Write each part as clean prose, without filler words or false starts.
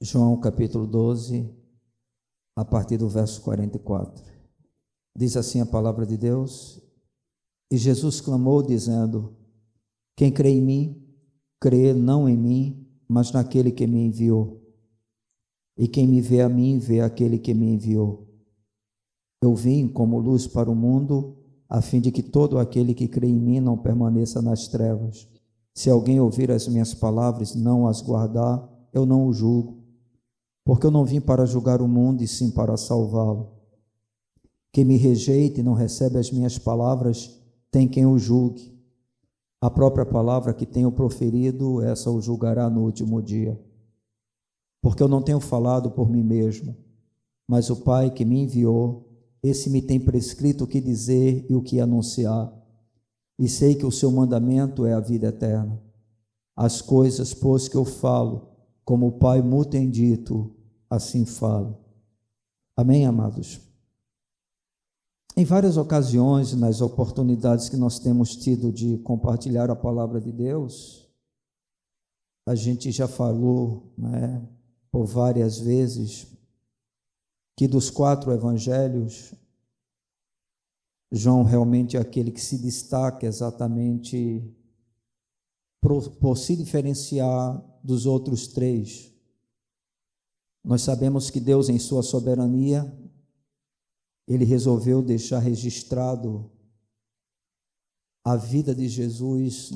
João capítulo 12, a partir do verso 44. Diz assim a palavra de Deus: E Jesus clamou dizendo: Quem crê em mim, crê não em mim, mas naquele que me enviou. E quem me vê a mim, vê aquele que me enviou. Eu vim como luz para o mundo, a fim de que todo aquele que crê em mim não permaneça nas trevas. Se alguém ouvir as minhas palavras e não as guardar, eu não o julgo. Porque eu não vim para julgar o mundo, e sim para salvá-lo. Quem me rejeita e não recebe as minhas palavras, tem quem o julgue. A própria palavra que tenho proferido, essa o julgará no último dia. Porque eu não tenho falado por mim mesmo, mas o Pai que me enviou, esse me tem prescrito o que dizer e o que anunciar. E sei que o seu mandamento é a vida eterna. As coisas, pois, que eu falo, como o Pai me tem dito, assim falo. Amém, amados? Em várias ocasiões, nas oportunidades que nós temos tido de compartilhar a palavra de Deus, a gente já falou, por várias vezes, que dos 4 evangelhos, João realmente é aquele que se destaca exatamente por se diferenciar dos outros 3. Nós sabemos que Deus, em sua soberania, ele resolveu deixar registrado a vida de Jesus,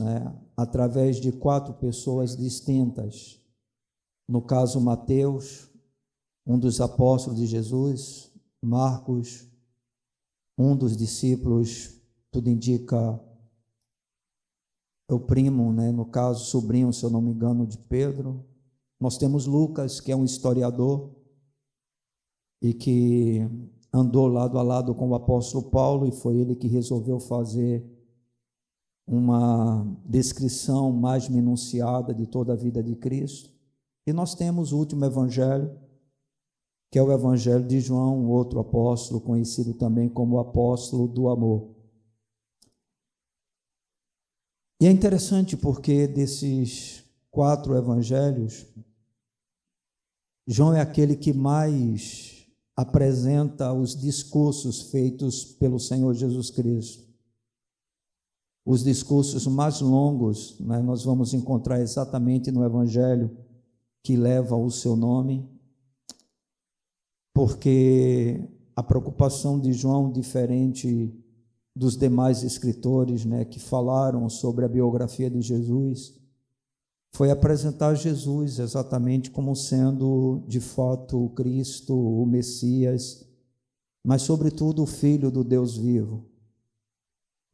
através de 4 pessoas distintas. No caso, Mateus, um dos apóstolos de Jesus, Marcos, um dos discípulos, tudo indica o primo, no caso, sobrinho, se eu não me engano, de Pedro. Nós temos Lucas, que é um historiador e que andou lado a lado com o apóstolo Paulo, e foi ele que resolveu fazer uma descrição mais minuciada de toda a vida de Cristo. E nós temos o último evangelho, que é o evangelho de João, outro apóstolo, conhecido também como o apóstolo do amor. E é interessante porque desses 4 evangelhos, João é aquele que mais apresenta os discursos feitos pelo Senhor Jesus Cristo. Os discursos mais longos, nós vamos encontrar exatamente no evangelho que leva o seu nome, porque a preocupação de João, diferente dos demais escritores, que falaram sobre a biografia de Jesus, foi apresentar Jesus exatamente como sendo, de fato, o Cristo, o Messias, mas, sobretudo, o Filho do Deus vivo.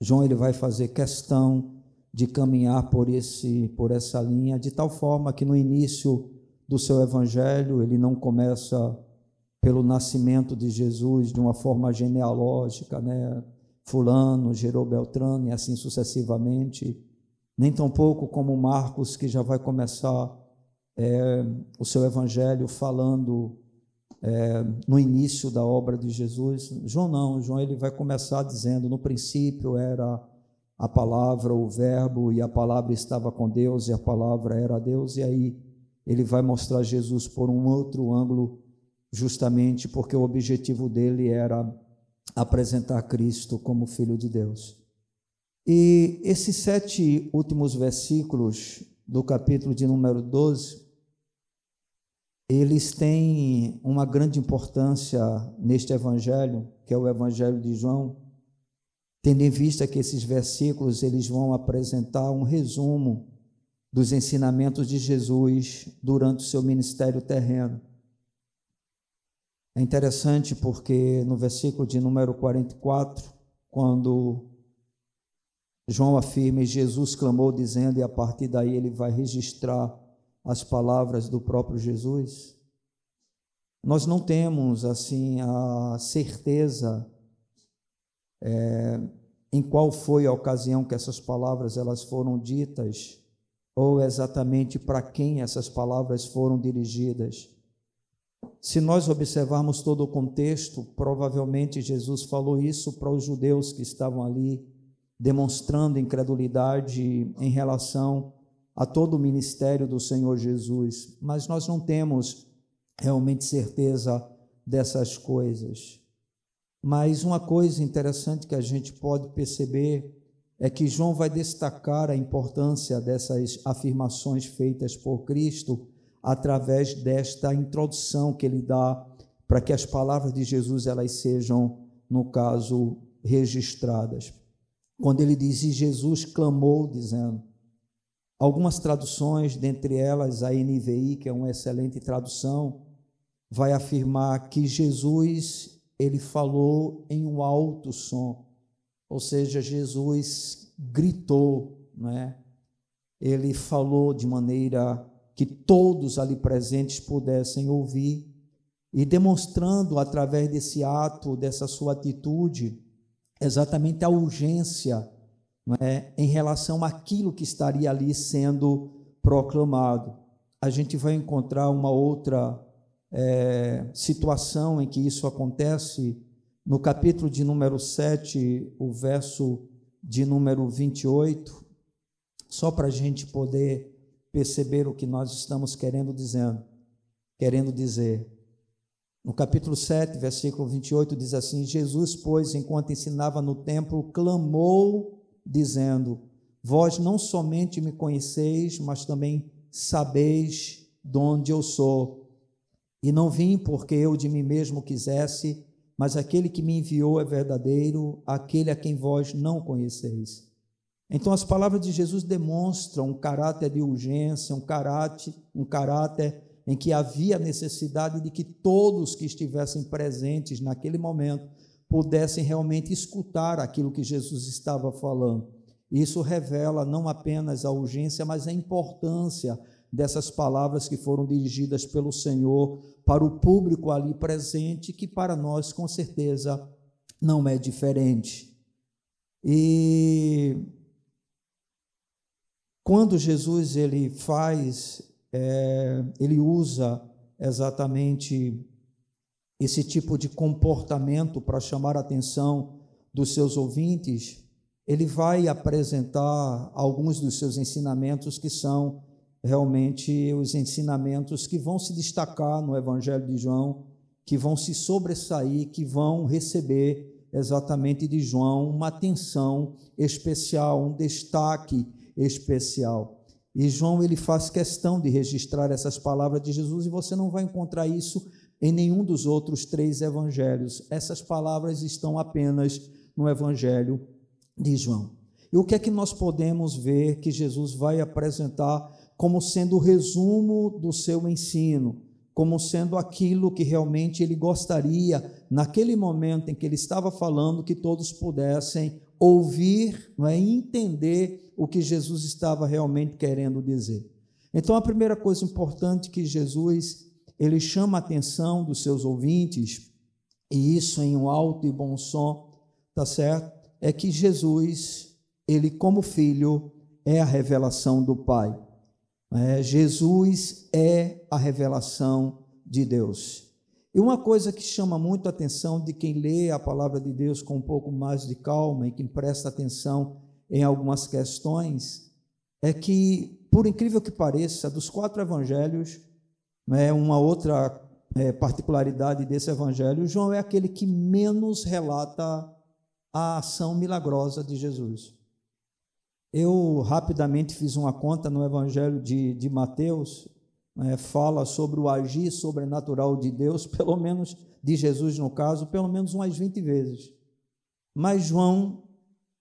João ele vai fazer questão de caminhar por essa linha, de tal forma que no início do seu evangelho ele não começa pelo nascimento de Jesus de uma forma genealógica, fulano gerou Beltrano e assim sucessivamente, nem tampouco como Marcos, que já vai começar o seu evangelho falando no início da obra de Jesus. João ele vai começar dizendo: no princípio era a palavra, o verbo, e a palavra estava com Deus, e a palavra era Deus. E aí ele vai mostrar Jesus por um outro ângulo, justamente porque o objetivo dele era apresentar Cristo como Filho de Deus. E esses 7 últimos versículos do capítulo de número 12, eles têm uma grande importância neste evangelho, que é o evangelho de João, tendo em vista que esses versículos eles vão apresentar um resumo dos ensinamentos de Jesus durante o seu ministério terreno. É interessante porque no versículo de número 44, quando João afirma: Jesus clamou dizendo, e a partir daí ele vai registrar as palavras do próprio Jesus, nós não temos assim a certeza em qual foi a ocasião que essas palavras elas foram ditas, ou exatamente para quem essas palavras foram dirigidas. Se nós observarmos todo o contexto, provavelmente Jesus falou isso para os judeus que estavam ali demonstrando incredulidade em relação a todo o ministério do Senhor Jesus. Mas nós não temos realmente certeza dessas coisas. Mas uma coisa interessante que a gente pode perceber é que João vai destacar a importância dessas afirmações feitas por Cristo através desta introdução que ele dá para que as palavras de Jesus elas sejam, no caso, registradas. Quando ele diz, e Jesus clamou, dizendo, algumas traduções, dentre elas a NVI, que é uma excelente tradução, vai afirmar que Jesus, ele falou em um alto som, ou seja, Jesus gritou, né? Ele falou de maneira que todos ali presentes pudessem ouvir, e demonstrando através desse ato, dessa sua atitude, exatamente a urgência, né, em relação àquilo que estaria ali sendo proclamado. A gente vai encontrar uma outra situação em que isso acontece no capítulo de número 7, o verso de número 28, só para a gente poder perceber o que nós estamos querendo dizer. No capítulo 7, versículo 28, diz assim, Jesus, pois, enquanto ensinava no templo, clamou, dizendo, vós não somente me conheceis, mas também sabeis de onde eu sou. E não vim porque eu de mim mesmo quisesse, mas aquele que me enviou é verdadeiro, aquele a quem vós não conheceis. Então as palavras de Jesus demonstram um caráter de urgência, um caráter em que havia necessidade de que todos que estivessem presentes naquele momento pudessem realmente escutar aquilo que Jesus estava falando. Isso revela não apenas a urgência, mas a importância dessas palavras que foram dirigidas pelo Senhor para o público ali presente, que para nós, com certeza, não é diferente. E quando Jesus ele faz... ele usa exatamente esse tipo de comportamento para chamar a atenção dos seus ouvintes, ele vai apresentar alguns dos seus ensinamentos que são realmente os ensinamentos que vão se destacar no Evangelho de João, que vão se sobressair, que vão receber exatamente de João uma atenção especial, um destaque especial. E João ele faz questão de registrar essas palavras de Jesus, e você não vai encontrar isso em nenhum dos outros 3 evangelhos. Essas palavras estão apenas no evangelho de João. E o que é que nós podemos ver que Jesus vai apresentar como sendo o resumo do seu ensino, como sendo aquilo que realmente ele gostaria, naquele momento em que ele estava falando, que todos pudessem ouvir, não é, entender o que Jesus estava realmente querendo dizer. Então, a primeira coisa importante que Jesus ele chama a atenção dos seus ouvintes, e isso em um alto e bom som, tá certo? É que Jesus, ele como filho, é a revelação do Pai. Jesus é a revelação de Deus. E uma coisa que chama muito a atenção de quem lê a palavra de Deus com um pouco mais de calma e quem presta atenção em algumas questões, é que, por incrível que pareça, dos 4 evangelhos, né, uma outra particularidade desse evangelho, João é aquele que menos relata a ação milagrosa de Jesus. Eu rapidamente fiz uma conta no evangelho de Mateus, fala sobre o agir sobrenatural de Deus, pelo menos de Jesus no caso, pelo menos umas 20 vezes. Mas João,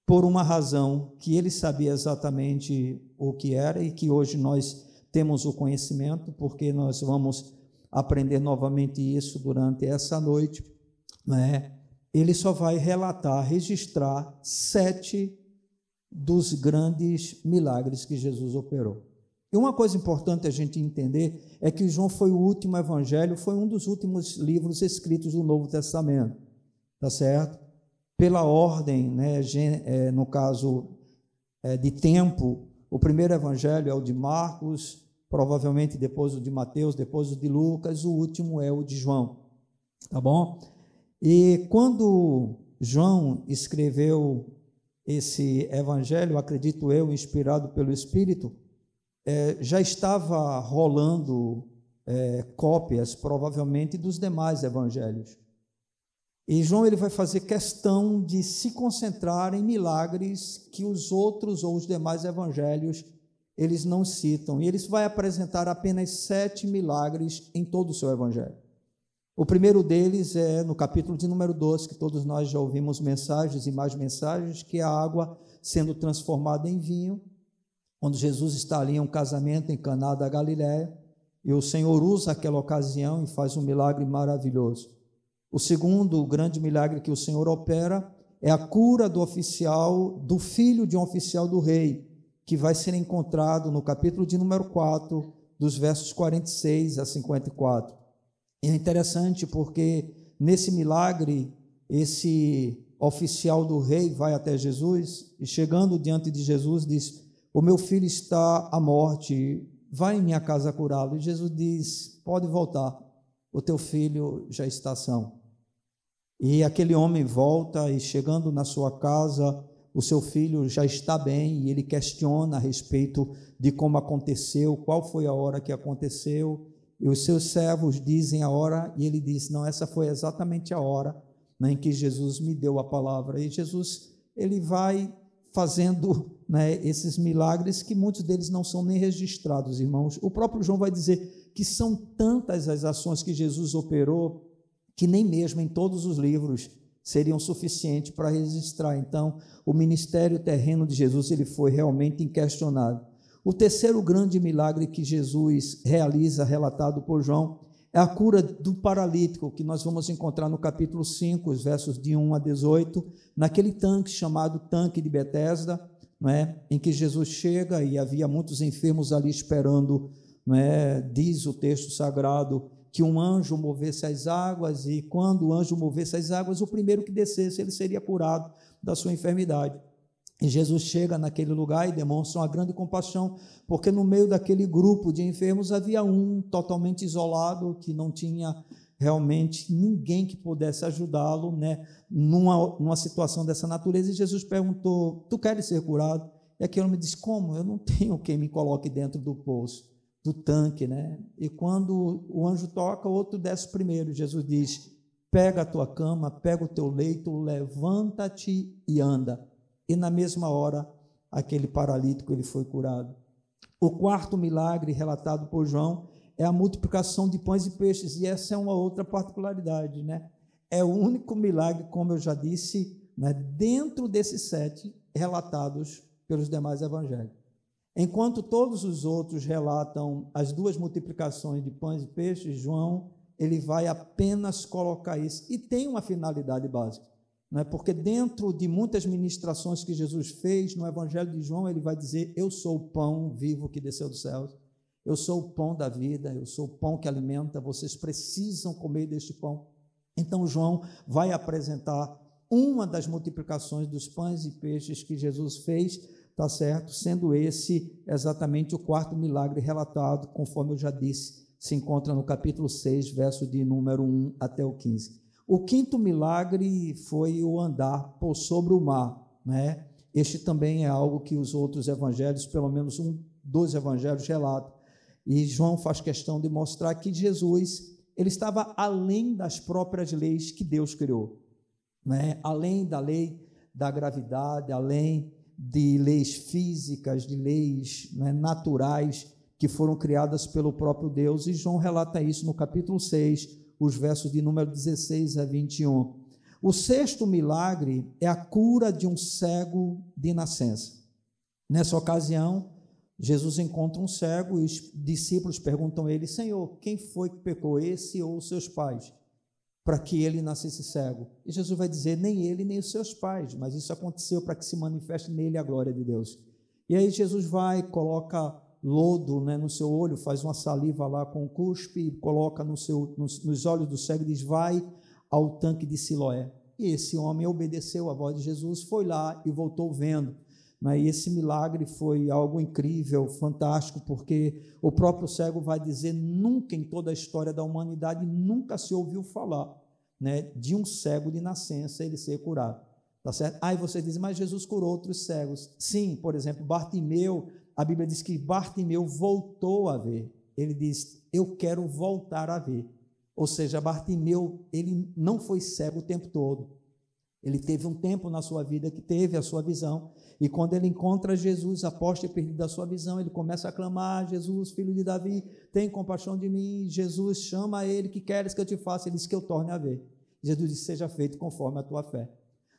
por uma razão que ele sabia exatamente o que era e que hoje nós temos o conhecimento, porque nós vamos aprender novamente isso durante essa noite, né? Ele só vai registrar 7 dos grandes milagres que Jesus operou. E uma coisa importante a gente entender é que João foi o último evangelho, foi um dos últimos livros escritos do Novo Testamento, tá certo? Pela ordem, né, no caso de tempo, o primeiro evangelho é o de Marcos, provavelmente depois o de Mateus, depois o de Lucas, o último é o de João, tá bom? E quando João escreveu esse evangelho, acredito eu, inspirado pelo Espírito, já estava rolando cópias, provavelmente, dos demais evangelhos. E João ele vai fazer questão de se concentrar em milagres que os outros ou os demais evangelhos eles não citam. E ele vai apresentar apenas 7 milagres em todo o seu evangelho. O primeiro deles é no capítulo de número 12, que todos nós já ouvimos mensagens e mais mensagens, que é a água sendo transformada em vinho, quando Jesus está ali em um casamento em Caná da Galiléia, e o Senhor usa aquela ocasião e faz um milagre maravilhoso. O segundo grande milagre que o Senhor opera é a cura do oficial, do filho de um oficial do rei, que vai ser encontrado no capítulo de número 4, dos versos 46 a 54. E é interessante porque nesse milagre, esse oficial do rei vai até Jesus e, chegando diante de Jesus, diz: "O meu filho está à morte, vai em minha casa curá-lo." E Jesus diz: "Pode voltar, o teu filho já está são." E aquele homem volta e, chegando na sua casa, o seu filho já está bem, e ele questiona a respeito de como aconteceu, qual foi a hora que aconteceu, e os seus servos dizem a hora, e ele diz: "Não, essa foi exatamente a hora, né, em que Jesus me deu a palavra." E Jesus ele vai fazendo, né, esses milagres, que muitos deles não são nem registrados, irmãos. O próprio João vai dizer que são tantas as ações que Jesus operou, que nem mesmo em todos os livros seriam suficientes para registrar. Então, o ministério terreno de Jesus ele foi realmente inquestionável. O terceiro grande milagre que Jesus realiza, relatado por João, é a cura do paralítico, que nós vamos encontrar no capítulo 5, os versos de 1 a 18, naquele tanque chamado tanque de Betesda, não é? Em que Jesus chega e havia muitos enfermos ali esperando, não é? Diz o texto sagrado que um anjo movesse as águas, e quando o anjo movesse as águas, o primeiro que descesse, ele seria curado da sua enfermidade. E Jesus chega naquele lugar e demonstra uma grande compaixão, porque no meio daquele grupo de enfermos havia um totalmente isolado, que não tinha realmente ninguém que pudesse ajudá-lo, né, numa situação dessa natureza. E Jesus perguntou: "Tu queres ser curado?" E aquele homem disse: "Como? Eu não tenho quem me coloque dentro do poço, do tanque, né?" E quando o anjo toca, o outro desce primeiro. Jesus diz: "Pega a tua cama, pega o teu leito, levanta-te e anda." E na mesma hora, aquele paralítico ele foi curado. O quarto milagre relatado por João é a multiplicação de pães e peixes, e essa é uma outra particularidade, né? É o único milagre, como eu já disse, né, dentro desses 7 relatados pelos demais evangelhos. Enquanto todos os outros relatam as 2 multiplicações de pães e peixes, João ele vai apenas colocar isso, e tem uma finalidade básica. Porque dentro de muitas ministrações que Jesus fez no evangelho de João, ele vai dizer: "Eu sou o pão vivo que desceu dos céus, eu sou o pão da vida, eu sou o pão que alimenta, vocês precisam comer deste pão." Então João vai apresentar uma das multiplicações dos pães e peixes que Jesus fez, tá certo? Sendo esse exatamente o quarto milagre relatado, conforme eu já disse, se encontra no capítulo 6, verso de número 1 até o 15. O quinto milagre foi o andar por sobre o mar, né? Este também é algo que os outros evangelhos, pelo menos um dos evangelhos, relatam. E João faz questão de mostrar que Jesus ele estava além das próprias leis que Deus criou, né? Além da lei da gravidade, além de leis físicas, de leis, né, naturais que foram criadas pelo próprio Deus. E João relata isso no capítulo 6, os versos de número 16 a 21. O sexto milagre é a cura de um cego de nascença. Nessa ocasião, Jesus encontra um cego e os discípulos perguntam a ele: "Senhor, quem foi que pecou, esse ou os seus pais, para que ele nascesse cego?" E Jesus vai dizer: "Nem ele, nem os seus pais, mas isso aconteceu para que se manifeste nele a glória de Deus." E aí Jesus vai, coloca lodo, né, no seu olho, faz uma saliva lá com cuspe e coloca nos olhos do cego e diz: "Vai ao tanque de Siloé." E esse homem obedeceu a voz de Jesus, foi lá e voltou vendo, né? E esse milagre foi algo incrível, fantástico, porque o próprio cego vai dizer: nunca em toda a história da humanidade, nunca se ouviu falar, né, de um cego de nascença ele ser curado, tá certo? Aí vocês dizem: mas Jesus curou outros cegos. Sim, por exemplo, Bartimeu. A Bíblia diz que Bartimeu voltou a ver. ele diz, eu quero voltar a ver. Ou seja, Bartimeu, ele não foi cego o tempo todo. Ele teve um tempo na sua vida que teve a sua visão, e quando ele encontra Jesus, após ter perdido a sua visão, ele começa a clamar, Jesus, filho de Davi, tem compaixão de mim. Jesus chama ele, que queres que eu te faça? Ele diz que eu torne a ver. Jesus diz, seja feito conforme a tua fé.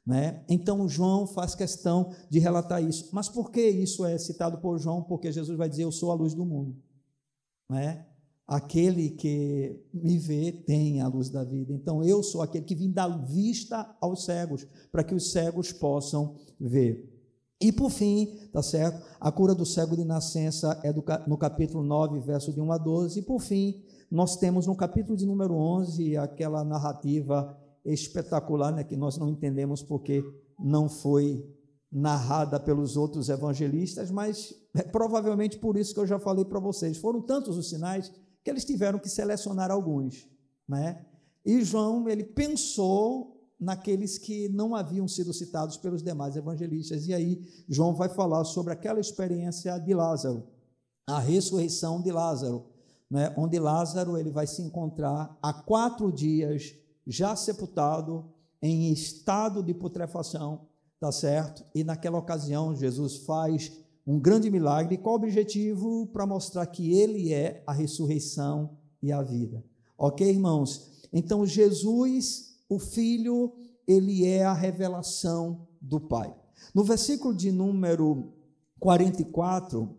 Né? Então João faz questão de relatar isso. Mas por que isso é citado por João? Porque Jesus vai dizer, eu sou a luz do mundo. Né? Aquele que me vê tem a luz da vida. Então, eu sou aquele que vim dar vista aos cegos, para que os cegos possam ver. E, por fim, tá certo? A cura do cego de nascença é no capítulo 9, verso de 1 a 12. E, por fim, nós temos no capítulo de número 11, aquela narrativa espetacular, né, que nós não entendemos porque não foi narrada pelos outros evangelistas, mas é provavelmente por isso que eu já falei para vocês. Foram tantos os sinais que eles tiveram que selecionar alguns, né? E João, ele pensou naqueles que não haviam sido citados pelos demais evangelistas, e aí João vai falar sobre aquela experiência de Lázaro, a ressurreição de Lázaro, né? Onde Lázaro, ele vai se encontrar há 4 dias já sepultado, em estado de putrefação, tá certo? E naquela ocasião Jesus faz um grande milagre, qual o objetivo? Para mostrar que ele é a ressurreição e a vida. Ok, irmãos? Então, Jesus, o Filho, ele é a revelação do Pai. No versículo de número 44,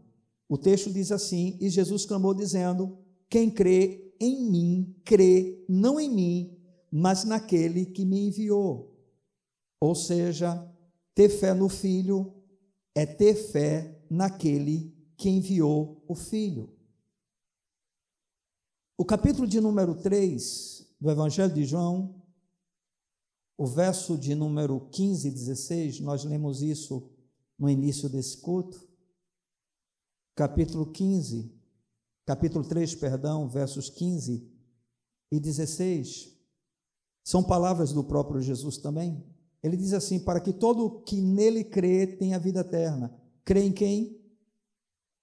o texto diz assim, e Jesus clamou dizendo, quem crê em mim, crê não em mim, mas naquele que me enviou. Ou seja, ter fé no Filho é ter fé naquele que enviou o Filho. O capítulo de número 3 do Evangelho de João, o verso de número 15 e 16, nós lemos isso no início desse culto. Capítulo 3, versos 15 e 16, são palavras do próprio Jesus também. Ele diz assim, para que todo que nele crê tenha vida eterna. Crê em quem?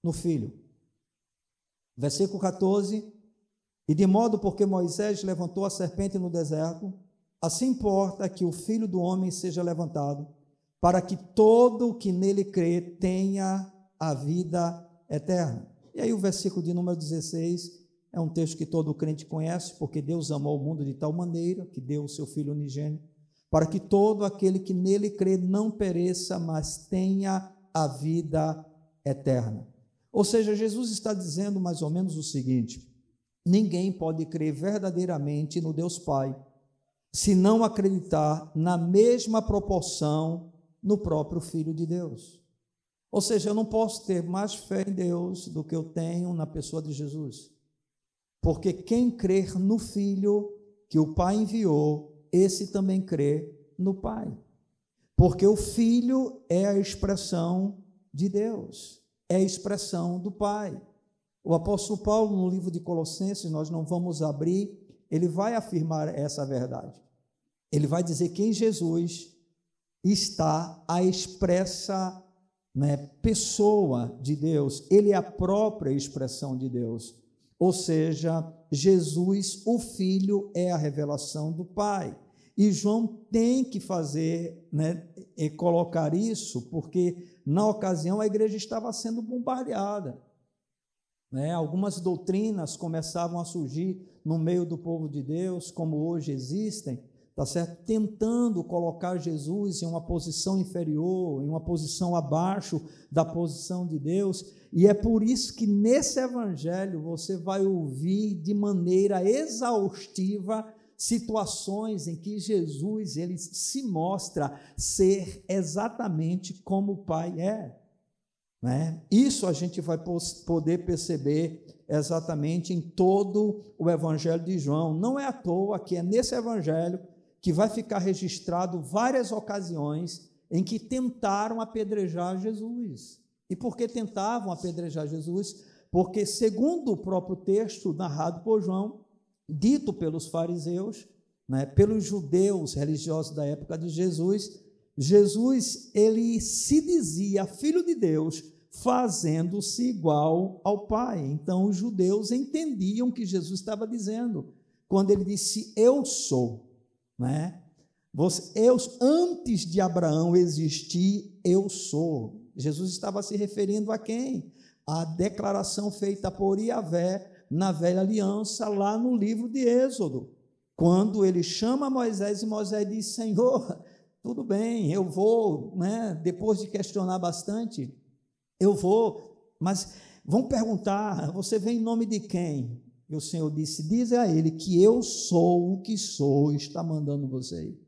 No Filho. Versículo 14, e de modo porque Moisés levantou a serpente no deserto, assim importa que o Filho do Homem seja levantado, para que todo que nele crê tenha a vida eterna. E aí o versículo de número 16 é um texto que todo crente conhece, porque Deus amou o mundo de tal maneira que deu o seu Filho unigênito, para que todo aquele que nele crê não pereça, mas tenha a vida eterna. Ou seja, Jesus está dizendo mais ou menos o seguinte, ninguém pode crer verdadeiramente no Deus Pai, se não acreditar na mesma proporção no próprio Filho de Deus. Ou seja, eu não posso ter mais fé em Deus do que eu tenho na pessoa de Jesus, porque quem crer no Filho que o Pai enviou, esse também crê no Pai, porque o Filho é a expressão de Deus, é a expressão do Pai. O apóstolo Paulo, no livro de Colossenses, nós não vamos abrir, ele vai afirmar essa verdade. Ele vai dizer que em Jesus está a expressa, né, pessoa de Deus, ele é a própria expressão de Deus. Ou seja, Jesus, o Filho, é a revelação do Pai. E João tem que fazer, né, e colocar isso, porque na ocasião a igreja estava sendo bombardeada, né? Algumas doutrinas começavam a surgir no meio do povo de Deus, como hoje existem, tá certo? Tentando colocar Jesus em uma posição inferior, em uma posição abaixo da posição de Deus, e é por isso que nesse evangelho você vai ouvir de maneira exaustiva situações em que Jesus, ele se mostra ser exatamente como o Pai é, né? Isso a gente vai poder perceber exatamente em todo o evangelho de João. Não é à toa que é nesse evangelho que vai ficar registrado várias ocasiões em que tentaram apedrejar Jesus. E por que tentavam apedrejar Jesus? Porque, segundo o próprio texto narrado por João, dito pelos fariseus, né, pelos judeus religiosos da época de Jesus, Jesus, ele se dizia filho de Deus, fazendo-se igual ao Pai. Então, os judeus entendiam o que Jesus estava dizendo, quando ele disse, eu sou, né? Eu, antes de Abraão existir, eu sou. Jesus estava se referindo a quem? A declaração feita por Iavé na velha aliança, lá no livro de Êxodo, quando ele chama Moisés e Moisés diz, Senhor, tudo bem, eu vou, né? Depois de questionar bastante, eu vou, mas vão perguntar, você vem em nome de quem? E o Senhor disse, diz a ele que eu sou o que sou, está mandando você ir.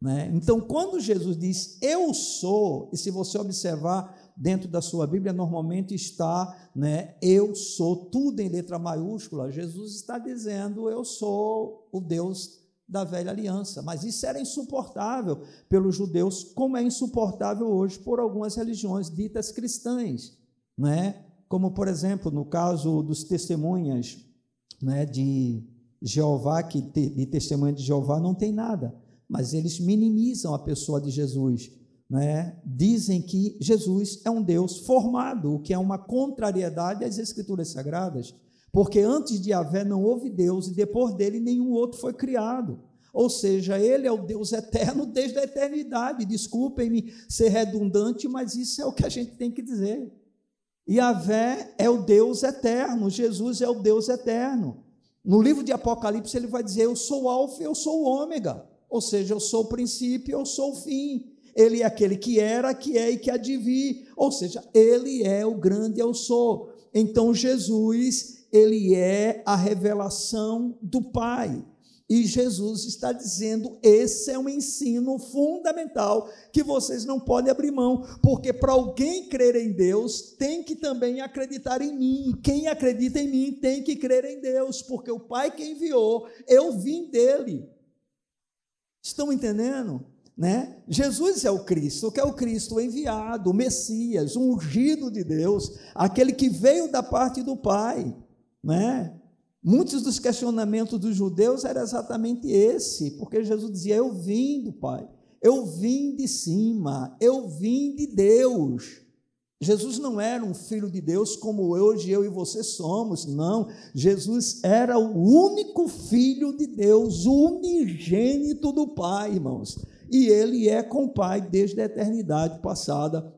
Né? Então, quando Jesus diz, eu sou, e se você observar dentro da sua Bíblia, normalmente está, né, eu sou, tudo em letra maiúscula, Jesus está dizendo, eu sou o Deus da velha aliança, mas isso era insuportável pelos judeus, como é insuportável hoje por algumas religiões ditas cristãs, né? Como, por exemplo, no caso dos testemunhas, né, de Jeová, que de testemunha de Jeová não tem nada, mas eles minimizam a pessoa de Jesus, né? Dizem que Jesus é um Deus formado, o que é uma contrariedade às Escrituras Sagradas, porque antes de Iavé não houve Deus e depois dele nenhum outro foi criado, ou seja, ele é o Deus eterno desde a eternidade. Desculpem-me ser redundante, mas isso é o que a gente tem que dizer. Iavé é o Deus eterno, Jesus é o Deus eterno. No livro de Apocalipse ele vai dizer, eu sou o alfa e eu sou o ômega, ou seja, eu sou o princípio, eu sou o fim. Ele é aquele que era, que é e que há de vir. Ou seja, ele é o grande eu sou. Então, Jesus, ele é a revelação do Pai. E Jesus está dizendo, esse é um ensino fundamental que vocês não podem abrir mão, porque para alguém crer em Deus, tem que também acreditar em mim. Quem acredita em mim tem que crer em Deus, porque o Pai que enviou, eu vim dele. Estão entendendo? Né? Jesus é o Cristo, que é o Cristo enviado, o Messias, o ungido de Deus, aquele que veio da parte do Pai, né? Muitos dos questionamentos dos judeus era exatamente esse, porque Jesus dizia, eu vim do Pai, eu vim de cima, eu vim de Deus. Jesus não era um filho de Deus como hoje eu e você somos, não. Jesus era o único filho de Deus, unigênito do Pai, irmãos. E ele é com o Pai desde a eternidade passada,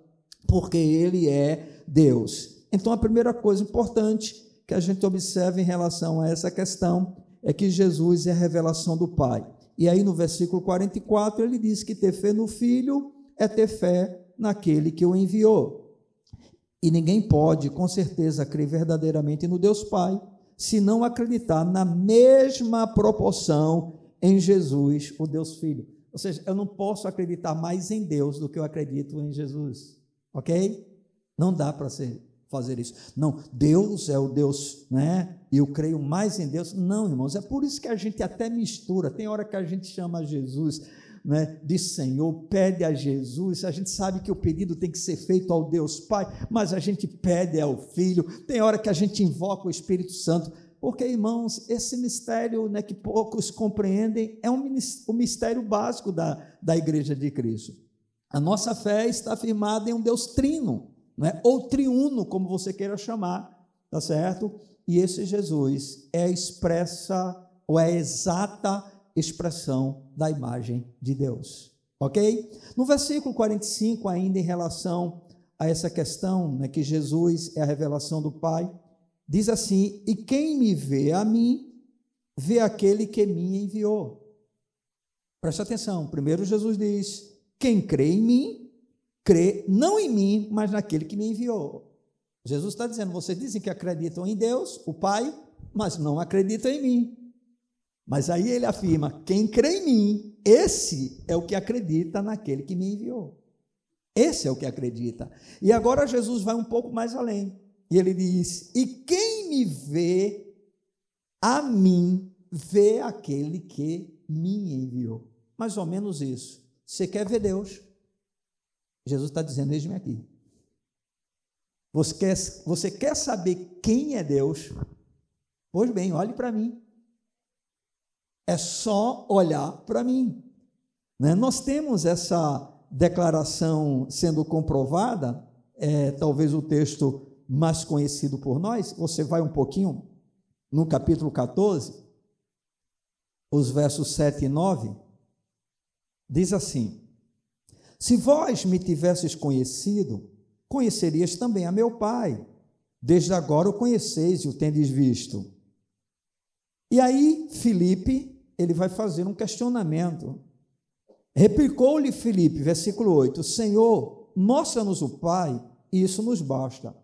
porque ele é Deus. Então, a primeira coisa importante que a gente observa em relação a essa questão é que Jesus é a revelação do Pai. E aí, no versículo 44, ele diz que ter fé no Filho é ter fé naquele que o enviou. E ninguém pode, com certeza, crer verdadeiramente no Deus Pai, se não acreditar na mesma proporção em Jesus, o Deus Filho. Ou seja, eu não posso acreditar mais em Deus do que eu acredito em Jesus, ok? Não dá para fazer isso. Não, Deus é o Deus, né? E eu creio mais em Deus. Não, irmãos, é por isso que a gente até mistura. Tem hora que a gente chama Jesus, né, de Senhor, pede a Jesus, a gente sabe que o pedido tem que ser feito ao Deus Pai, mas a gente pede ao Filho, tem hora que a gente invoca o Espírito Santo, porque, irmãos, esse mistério, né, que poucos compreendem, é um mistério básico da Igreja de Cristo. A nossa fé está firmada em um Deus trino, né, ou triuno, como você queira chamar, tá certo? E esse Jesus é a expressa, ou é a exata expressão da imagem de Deus, ok? No versículo 45, ainda em relação a essa questão, né, que Jesus é a revelação do Pai, diz assim, e quem me vê a mim, vê aquele que me enviou. Presta atenção, primeiro Jesus diz, quem crê em mim, crê não em mim, mas naquele que me enviou. Jesus está dizendo, vocês dizem que acreditam em Deus, o Pai, mas não acreditam em mim. Mas aí ele afirma, quem crê em mim, esse é o que acredita naquele que me enviou. Esse é o que acredita. E agora Jesus vai um pouco mais além. E ele diz, e quem me vê, a mim, vê aquele que me enviou. Mais ou menos isso. Você quer ver Deus? Jesus está dizendo, eis-me aqui. Você quer saber quem é Deus? Pois bem, olhe para mim. É só olhar para mim, né? Nós temos essa declaração sendo comprovada talvez o texto mais conhecido por nós. Você vai um pouquinho no capítulo 14, os versos 7 e 9, diz assim: se vós me tivesses conhecido, conhecerias também a meu Pai. Desde agora o conheceis e o tendes visto. E aí Felipe, ele vai fazer um questionamento. Replicou-lhe Felipe, versículo 8, Senhor, mostra-nos o Pai, e isso nos basta.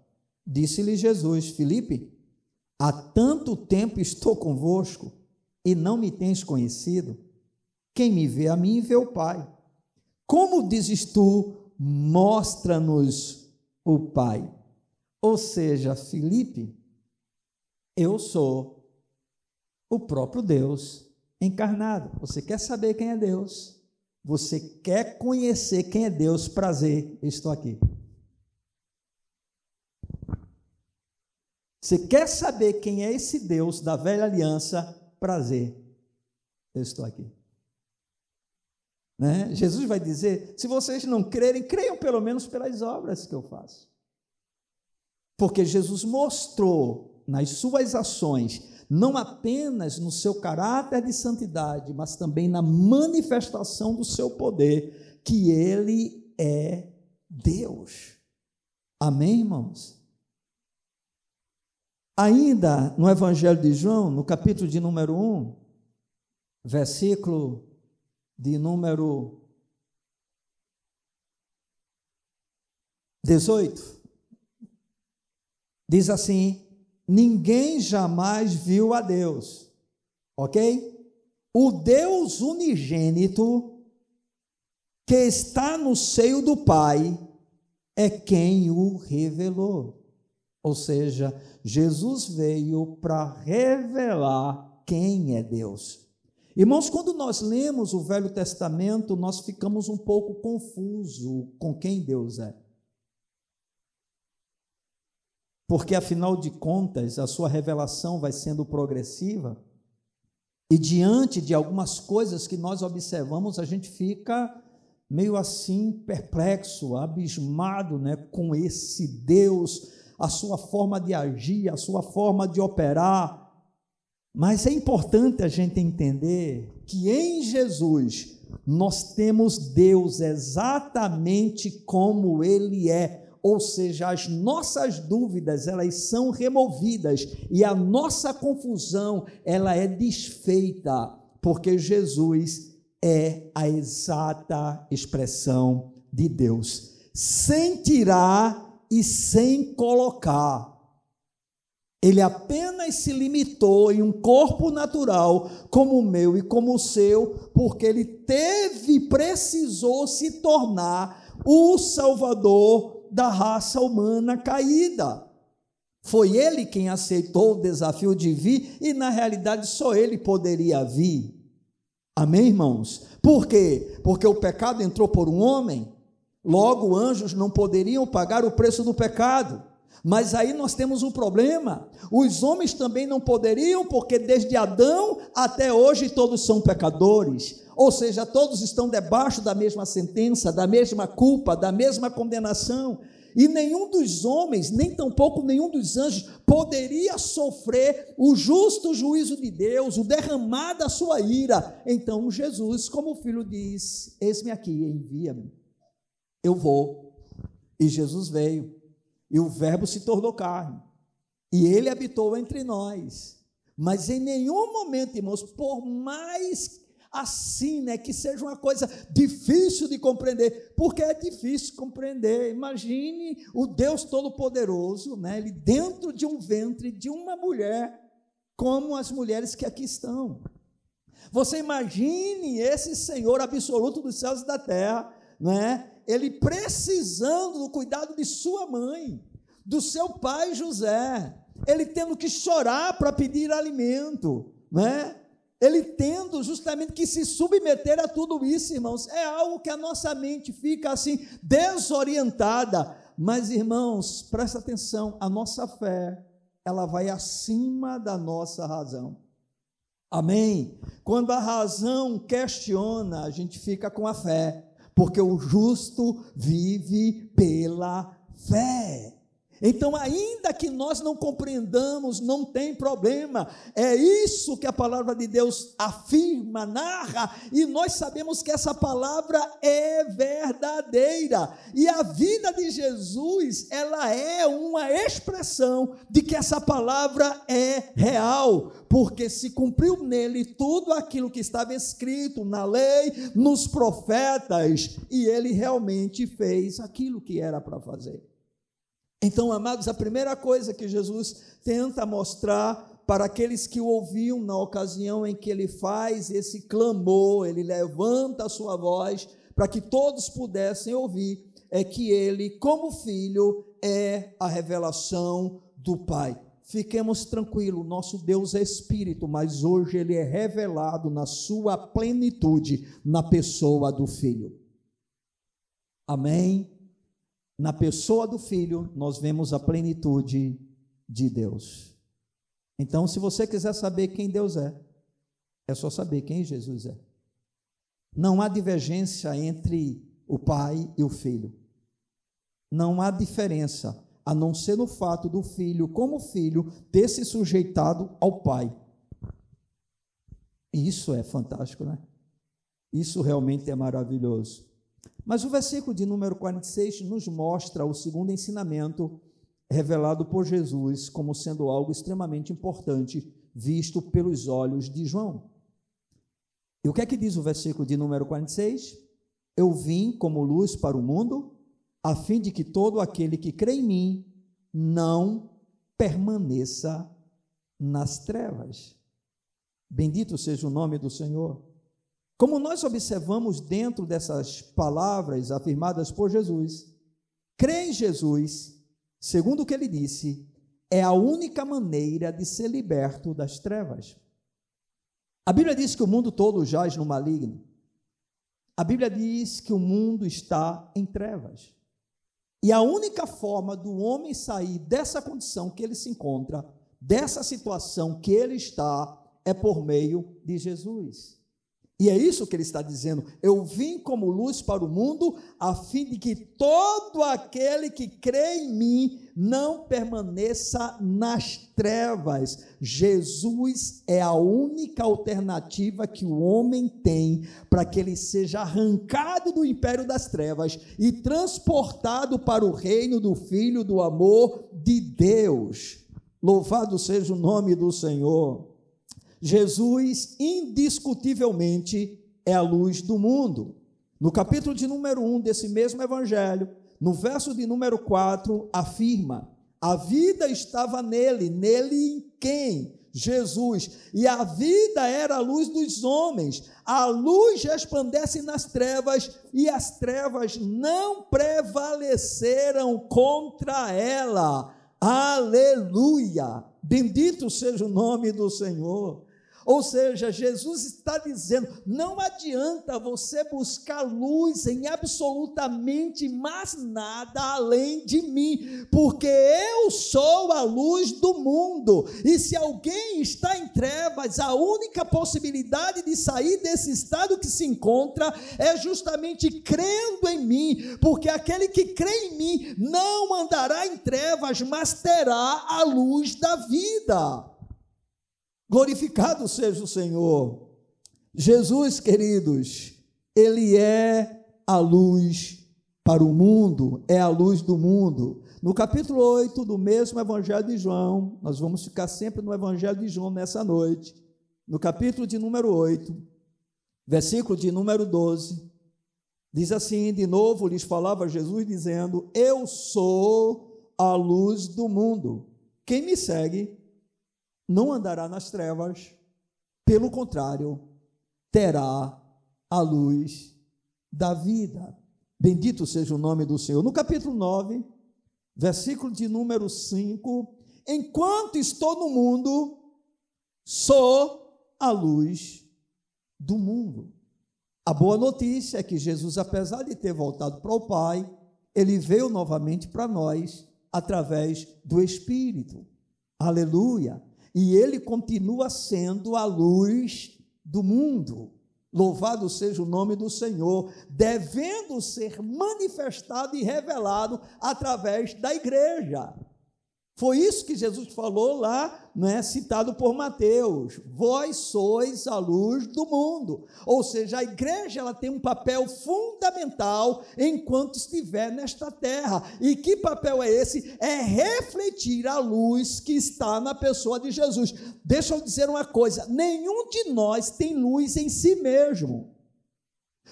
Disse-lhe Jesus, Felipe, há tanto tempo estou convosco e não me tens conhecido. Quem me vê a mim, vê o Pai. Como dizes tu, mostra-nos o Pai? Ou seja, Felipe, eu sou o próprio Deus encarnado. Você quer saber quem é Deus? Você quer conhecer quem é Deus? Prazer, estou aqui. Você quer saber quem é esse Deus da velha aliança? Prazer, eu estou aqui. Né? Jesus vai dizer, se vocês não crerem, creiam pelo menos pelas obras que eu faço. Porque Jesus mostrou nas suas ações, não apenas no seu caráter de santidade, mas também na manifestação do seu poder, que ele é Deus. Amém, irmãos? Ainda no Evangelho de João, no capítulo de número 1, versículo de número 18, diz assim, ninguém jamais viu a Deus, ok? O Deus unigênito que está no seio do Pai é quem o revelou. Ou seja, Jesus veio para revelar quem é Deus. Irmãos, quando nós lemos o Velho Testamento, nós ficamos um pouco confusos com quem Deus é. Porque, afinal de contas, a sua revelação vai sendo progressiva e, diante de algumas coisas que nós observamos, a gente fica meio assim perplexo, abismado, né, com esse Deus, a sua forma de agir, a sua forma de operar. Mas é importante a gente entender que em Jesus nós temos Deus exatamente como Ele é. Ou seja, as nossas dúvidas, elas são removidas e a nossa confusão, ela é desfeita, porque Jesus é a exata expressão de Deus, sem tirar e sem colocar. Ele apenas se limitou em um corpo natural, como o meu e como o seu, porque ele precisou se tornar o Salvador da raça humana caída. Foi ele quem aceitou o desafio de vir, e na realidade só ele poderia vir. Amém, irmãos? Por quê? Porque o pecado entrou por um homem, logo anjos não poderiam pagar o preço do pecado. Mas aí nós temos um problema, os homens também não poderiam, porque desde Adão até hoje todos são pecadores, ou seja, todos estão debaixo da mesma sentença, da mesma culpa, da mesma condenação, e nenhum dos homens, nem tampouco nenhum dos anjos, poderia sofrer o justo juízo de Deus, o derramar da sua ira. Então Jesus, como o Filho, diz, eis-me aqui, envia-me, eu vou. E Jesus veio, e o Verbo se tornou carne, e ele habitou entre nós. Mas em nenhum momento, irmãos, por mais assim, né, que seja uma coisa difícil de compreender, porque é difícil compreender, imagine o Deus Todo-Poderoso, né, ele dentro de um ventre de uma mulher, como as mulheres que aqui estão. Você imagine esse Senhor absoluto dos céus e da terra, né, ele precisando do cuidado de sua mãe, do seu pai José, ele tendo que chorar para pedir alimento, né? Ele tendo justamente que se submeter a tudo isso, irmãos. É algo que a nossa mente fica assim, desorientada. Mas, irmãos, presta atenção, a nossa fé, ela vai acima da nossa razão. Amém? Quando a razão questiona, a gente fica com a fé, porque o justo vive pela fé. Então, ainda que nós não compreendamos, não tem problema, é isso que a palavra de Deus afirma, narra, e nós sabemos que essa palavra é verdadeira, e a vida de Jesus, ela é uma expressão de que essa palavra é real, porque se cumpriu nele tudo aquilo que estava escrito na lei, nos profetas, e ele realmente fez aquilo que era para fazer. Então, amados, a primeira coisa que Jesus tenta mostrar para aqueles que o ouviam na ocasião em que ele faz esse clamor, ele levanta a sua voz para que todos pudessem ouvir, é que ele, como filho, é a revelação do Pai. Fiquemos tranquilos, nosso Deus é Espírito, mas hoje ele é revelado na sua plenitude, na pessoa do Filho. Amém? Na pessoa do Filho, nós vemos a plenitude de Deus. Então, se você quiser saber quem Deus é, é só saber quem Jesus é. Não há divergência entre o Pai e o Filho. Não há diferença, a não ser no fato do Filho, como Filho, ter se sujeitado ao Pai. E isso é fantástico, né? Isso realmente é maravilhoso. Mas o versículo de número 46 nos mostra o segundo ensinamento revelado por Jesus como sendo algo extremamente importante, visto pelos olhos de João. E o que é que diz o versículo de número 46? Eu vim como luz para o mundo, a fim de que todo aquele que crê em mim não permaneça nas trevas. Bendito seja o nome do Senhor. Como nós observamos dentro dessas palavras afirmadas por Jesus, crer em Jesus, segundo o que ele disse, é a única maneira de ser liberto das trevas. A Bíblia diz que o mundo todo jaz no maligno. A Bíblia diz que o mundo está em trevas. E a única forma do homem sair dessa condição que ele se encontra, dessa situação que ele está, é por meio de Jesus. E é isso que ele está dizendo, eu vim como luz para o mundo, a fim de que todo aquele que crê em mim não permaneça nas trevas. Jesus é a única alternativa que o homem tem para que ele seja arrancado do império das trevas e transportado para o reino do Filho do amor de Deus. Louvado seja o nome do Senhor. Jesus, indiscutivelmente, é a luz do mundo. No capítulo de número 1 desse mesmo evangelho, no verso de número 4, afirma, a vida estava nele, nele em quem? Jesus, e a vida era a luz dos homens, a luz resplandece nas trevas, e as trevas não prevaleceram contra ela. Aleluia! Bendito seja o nome do Senhor. Ou seja, Jesus está dizendo, não adianta você buscar luz em absolutamente mais nada além de mim, porque eu sou a luz do mundo, e se alguém está em trevas, a única possibilidade de sair desse estado que se encontra é justamente crendo em mim, porque aquele que crê em mim não andará em trevas, mas terá a luz da vida. Glorificado seja o Senhor. Jesus, queridos, ele é a luz para o mundo, é a luz do mundo. No capítulo 8 do mesmo evangelho de João, nós vamos ficar sempre no evangelho de João nessa noite, no capítulo de número 8, versículo de número 12, diz assim, de novo lhes falava Jesus dizendo, eu sou a luz do mundo, quem me segue não andará nas trevas, pelo contrário, terá a luz da vida. Bendito seja o nome do Senhor. No capítulo 9, versículo de número 5, enquanto estou no mundo, sou a luz do mundo. A boa notícia é que Jesus, apesar de ter voltado para o Pai, ele veio novamente para nós, através do Espírito. Aleluia! E ele continua sendo a luz do mundo. Louvado seja o nome do Senhor, devendo ser manifestado e revelado através da igreja. Foi isso que Jesus falou lá, né, citado por Mateus: vós sois a luz do mundo. Ou seja, a igreja ela tem um papel fundamental enquanto estiver nesta terra. E que papel é esse? É refletir a luz que está na pessoa de Jesus. Deixa eu dizer uma coisa: nenhum de nós tem luz em si mesmo.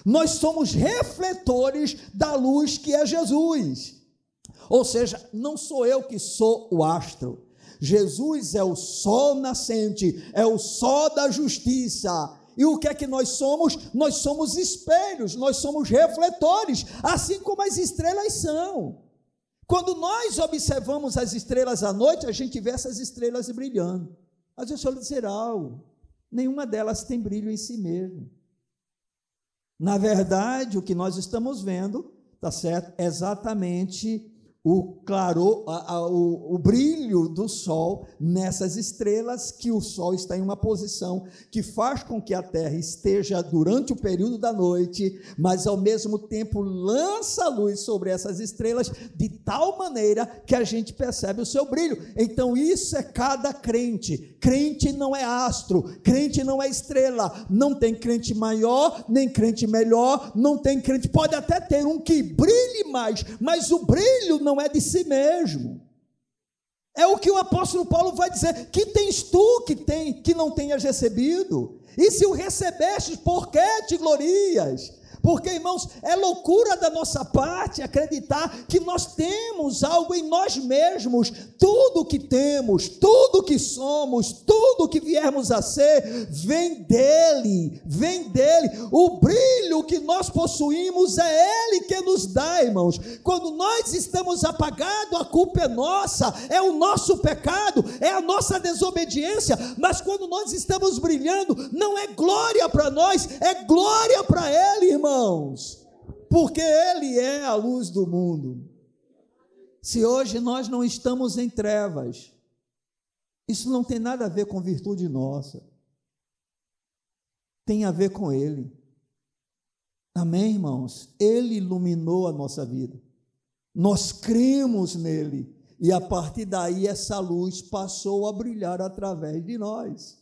Nós somos refletores da luz que é Jesus. Ou seja, não sou eu que sou o astro. Jesus é o sol nascente, é o sol da justiça. E o que é que nós somos? Nós somos espelhos, nós somos refletores, assim como as estrelas são. Quando nós observamos as estrelas à noite, a gente vê essas estrelas brilhando. Mas eu só lhe dizer algo: nenhuma delas tem brilho em si mesmo. Na verdade, o que nós estamos vendo, tá certo? É exatamente o claror, o brilho do sol nessas estrelas, que o sol está em uma posição que faz com que a terra esteja durante o período da noite, mas ao mesmo tempo lança luz sobre essas estrelas de tal maneira que a gente percebe o seu brilho. Então isso é cada crente. Crente não é astro, crente não é estrela. Não tem crente maior, nem crente melhor, não tem crente, pode até ter um que brilhe mais, mas o brilho não é de si mesmo. É o que o apóstolo Paulo vai dizer: que tens tu que não tenhas recebido? E se o recebestes, por que te glorias? Porque, irmãos, é loucura da nossa parte acreditar que nós temos algo em nós mesmos. Tudo que temos, tudo que somos, tudo que viermos a ser, vem dele, vem dele. O brilho que nós possuímos é ele que nos dá, irmãos. Quando nós estamos apagados, a culpa é nossa, é o nosso pecado, é a nossa desobediência. Mas quando nós estamos brilhando, não é glória para nós, é glória para ele, irmãos. Porque ele é a luz do mundo. Se hoje nós não estamos em trevas, isso não tem nada a ver com virtude nossa, tem a ver com ele. Amém, irmãos? Ele iluminou a nossa vida, nós cremos nele, e a partir daí essa luz passou a brilhar através de nós.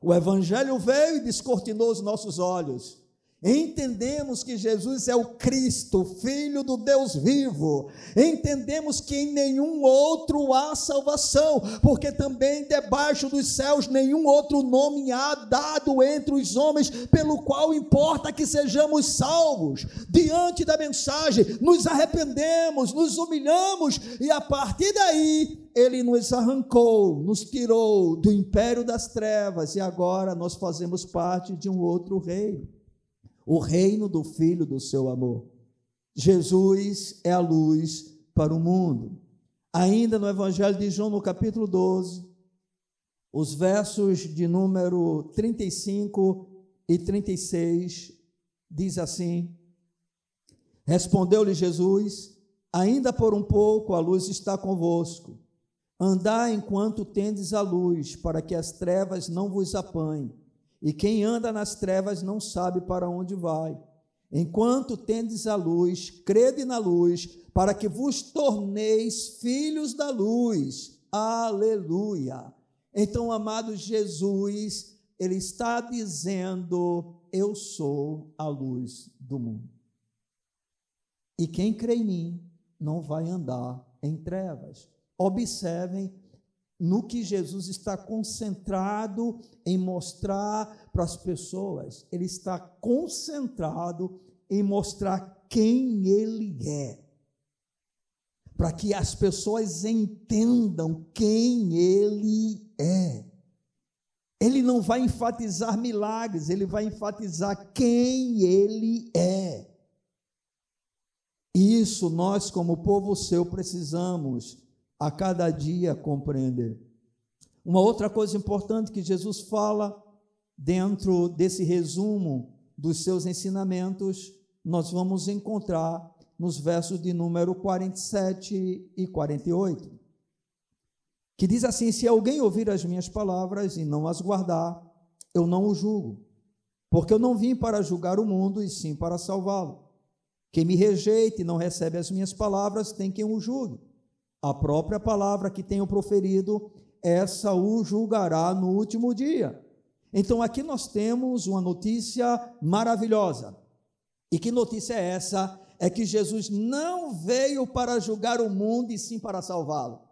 O evangelho veio e descortinou os nossos olhos. Entendemos que Jesus é o Cristo, Filho do Deus vivo. Entendemos que em nenhum outro há salvação, porque também debaixo dos céus nenhum outro nome há dado entre os homens pelo qual importa que sejamos salvos. Diante da mensagem, nos arrependemos, nos humilhamos, e a partir daí ele nos arrancou, nos tirou do império das trevas, e agora nós fazemos parte de um outro reino. O reino do Filho do seu amor. Jesus é a luz para o mundo. Ainda no Evangelho de João, no capítulo 12, os versos de número 35 e 36, diz assim: respondeu-lhe Jesus: ainda por um pouco a luz está convosco, andai enquanto tendes a luz, para que as trevas não vos apanhem. E quem anda nas trevas não sabe para onde vai. Enquanto tendes a luz, crede na luz, para que vos torneis filhos da luz. Aleluia! Então, amado, Jesus, ele está dizendo: eu sou a luz do mundo. E quem crê em mim não vai andar em trevas. Observem no que Jesus está concentrado em mostrar para as pessoas. Ele está concentrado em mostrar quem ele é, para que as pessoas entendam quem ele é. Ele não vai enfatizar milagres, ele vai enfatizar quem ele é. Isso nós, como povo seu, precisamos a cada dia compreender. Uma outra coisa importante que Jesus fala dentro desse resumo dos seus ensinamentos, nós vamos encontrar nos versos de número 47 e 48, que diz assim: se alguém ouvir as minhas palavras e não as guardar, eu não o julgo, porque eu não vim para julgar o mundo, e sim para salvá-lo. Quem me rejeita e não recebe as minhas palavras, tem quem o julgue. A própria palavra que tenho proferido, essa o julgará no último dia. Então aqui nós temos uma notícia maravilhosa. E que notícia é essa? É que Jesus não veio para julgar o mundo, e sim para salvá-lo.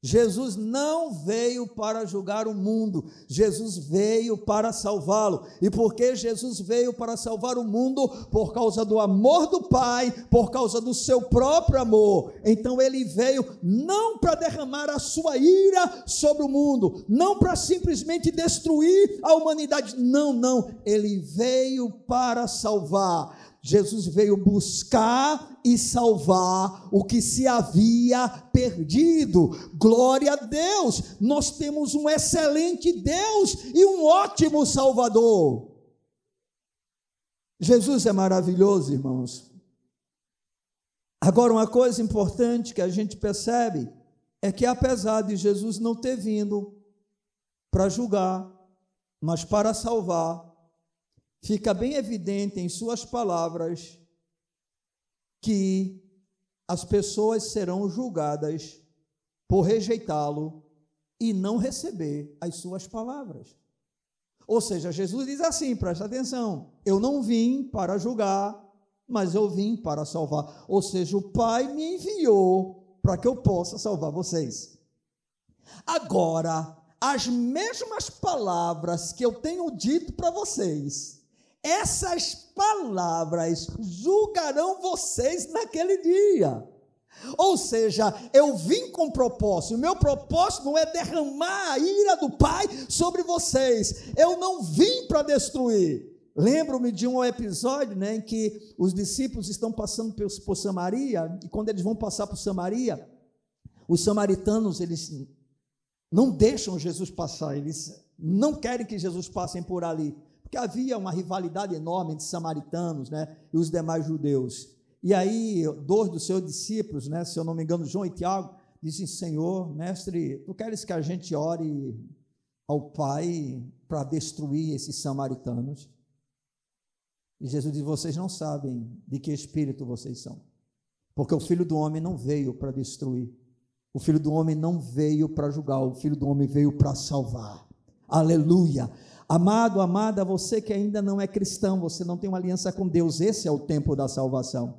Jesus não veio para julgar o mundo, Jesus veio para salvá-lo. E porque Jesus veio para salvar o mundo? Por causa do amor do Pai, por causa do seu próprio amor. Então ele veio não para derramar a sua ira sobre o mundo, não para simplesmente destruir a humanidade, não, ele veio para salvar. Jesus veio buscar e salvar o que se havia perdido. Glória a Deus! Nós temos um excelente Deus e um ótimo Salvador. Jesus é maravilhoso, irmãos. Agora, uma coisa importante que a gente percebe é que, apesar de Jesus não ter vindo para julgar, mas para salvar, fica bem evidente em suas palavras que as pessoas serão julgadas por rejeitá-lo e não receber as suas palavras. Ou seja, Jesus diz assim, presta atenção, eu não vim para julgar, mas eu vim para salvar. Ou seja, o Pai me enviou para que eu possa salvar vocês. Agora, as mesmas palavras que eu tenho dito para vocês, essas palavras julgarão vocês naquele dia. Ou seja, eu vim com propósito, o meu propósito não é derramar a ira do Pai sobre vocês, eu não vim para destruir. Lembro-me de um episódio, em que os discípulos estão passando por Samaria, e quando eles vão passar por Samaria, os samaritanos, eles não deixam Jesus passar, eles não querem que Jesus passe por ali, porque havia uma rivalidade enorme entre samaritanos, e os demais judeus. E aí, dois dos seus discípulos, se eu não me engano, João e Tiago, dizem: Senhor, mestre, tu queres que a gente ore ao Pai para destruir esses samaritanos? E Jesus diz: vocês não sabem de que espírito vocês são, porque o Filho do Homem não veio para destruir, o Filho do Homem não veio para julgar, o Filho do Homem veio para salvar. Aleluia! Amado, amada, você que ainda não é cristão, você não tem uma aliança com Deus, esse é o tempo da salvação,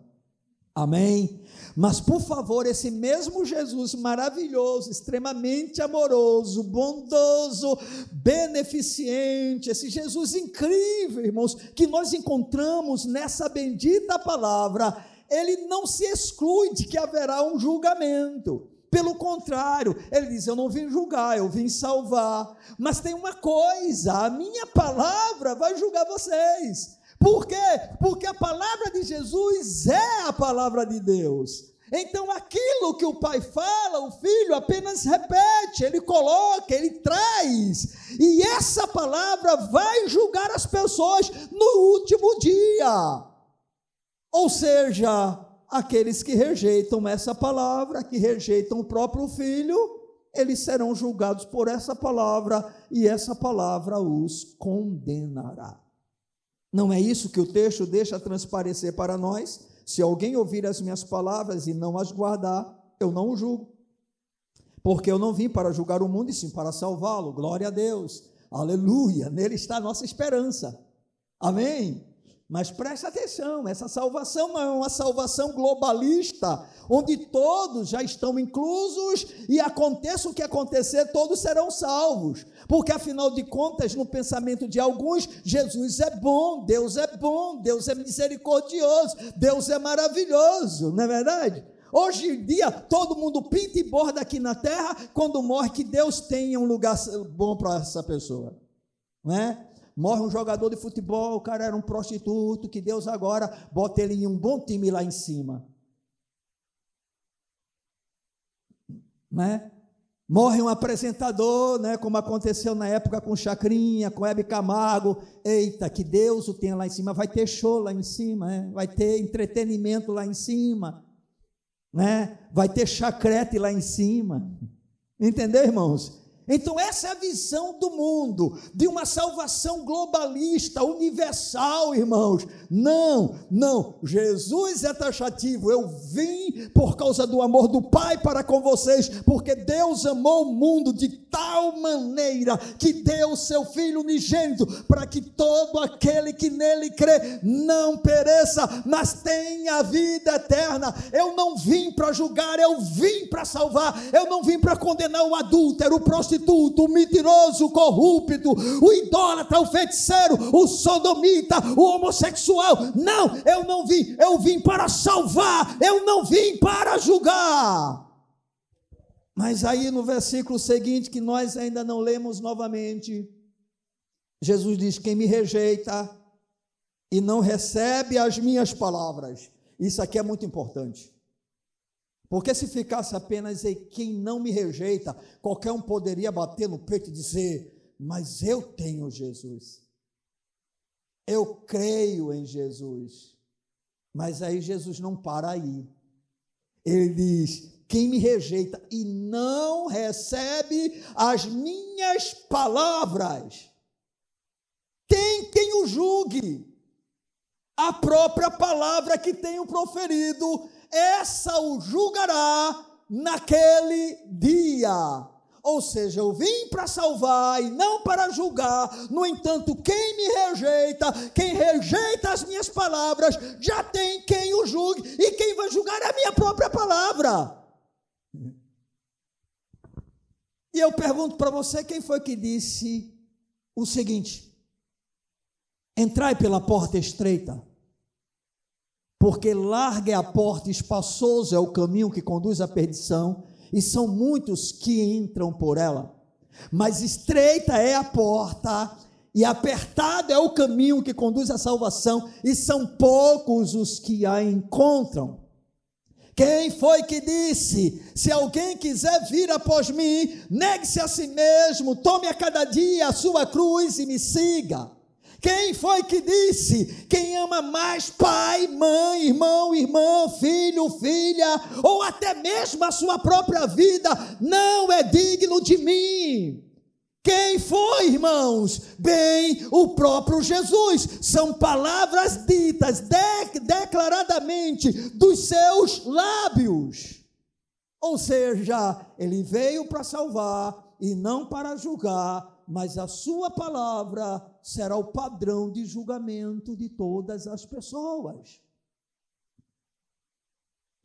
amém? Mas por favor, esse mesmo Jesus maravilhoso, extremamente amoroso, bondoso, beneficente, esse Jesus incrível, irmãos, que nós encontramos nessa bendita palavra, ele não se exclui de que haverá um julgamento. Pelo contrário, ele diz: eu não vim julgar, eu vim salvar. Mas tem uma coisa, a minha palavra vai julgar vocês. Por quê? Porque a palavra de Jesus é a palavra de Deus. Então aquilo que o Pai fala, o Filho apenas repete, ele coloca, ele traz. E essa palavra vai julgar as pessoas no último dia. Ou seja, aqueles que rejeitam essa palavra, que rejeitam o próprio Filho, eles serão julgados por essa palavra, e essa palavra os condenará. Não é isso que o texto deixa transparecer para nós? Se alguém ouvir as minhas palavras e não as guardar, eu não o julgo, porque eu não vim para julgar o mundo, e sim para salvá-lo. Glória a Deus, aleluia, nele está a nossa esperança, amém? Mas preste atenção, essa salvação não é uma salvação globalista, onde todos já estão inclusos e aconteça o que acontecer, todos serão salvos. Porque afinal de contas, no pensamento de alguns, Jesus é bom, Deus é bom, Deus é misericordioso, Deus é maravilhoso, não é verdade? Hoje em dia, todo mundo pinta e borda aqui na terra, quando morre, que Deus tenha um lugar bom para essa pessoa, não é? Morre um jogador de futebol, o cara era um prostituto, que Deus agora bota ele em um bom time lá em cima, né? Morre um apresentador, como aconteceu na época com Chacrinha, com Hebe Camargo, eita, que Deus o tenha lá em cima, vai ter show lá em cima, vai ter entretenimento lá em cima, vai ter chacrete lá em cima, entendeu, irmãos? Então essa é a visão do mundo, de uma salvação globalista, universal, irmãos. Não, Jesus é taxativo. Eu vim por causa do amor do Pai para com vocês, porque Deus amou o mundo de tal maneira que deu o seu Filho unigênito, para que todo aquele que nele crê não pereça, mas tenha vida eterna. Eu não vim para julgar, eu vim para salvar. Eu não vim para condenar o adúltero, o prostituto, o mentiroso, o corrupto, o idólatra, o feiticeiro, o sodomita, o homossexual. Não, eu não vim, eu vim para salvar, eu não vim para julgar. Mas aí no versículo seguinte, que nós ainda não lemos novamente, Jesus diz: quem me rejeita e não recebe as minhas palavras. Isso aqui é muito importante, porque se ficasse apenas em quem não me rejeita, qualquer um poderia bater no peito e dizer: mas eu tenho Jesus, eu creio em Jesus. Mas aí Jesus não para aí, ele diz: quem me rejeita e não recebe as minhas palavras. Tem quem o julgue. A própria palavra que tenho proferido, essa o julgará naquele dia. Ou seja, eu vim para salvar e não para julgar. No entanto, quem me rejeita, quem rejeita as minhas palavras, já tem quem o julgue, e quem vai julgar é a minha própria palavra. E eu pergunto para você: quem foi que disse o seguinte: entrai pela porta estreita, porque larga é a porta, espaçoso é o caminho que conduz à perdição, e são muitos que entram por ela. Mas estreita é a porta e apertado é o caminho que conduz à salvação, e são poucos os que a encontram. Quem foi que disse: se alguém quiser vir após mim, negue-se a si mesmo, tome a cada dia a sua cruz e me siga? Quem foi que disse: quem ama mais pai, mãe, irmão, irmã, filho, filha, ou até mesmo a sua própria vida, não é digno de mim? Quem foi, irmãos? Bem, o próprio Jesus. São palavras ditas declaradamente dos seus lábios. Ou seja, ele veio para salvar e não para julgar, mas a sua palavra será o padrão de julgamento de todas as pessoas.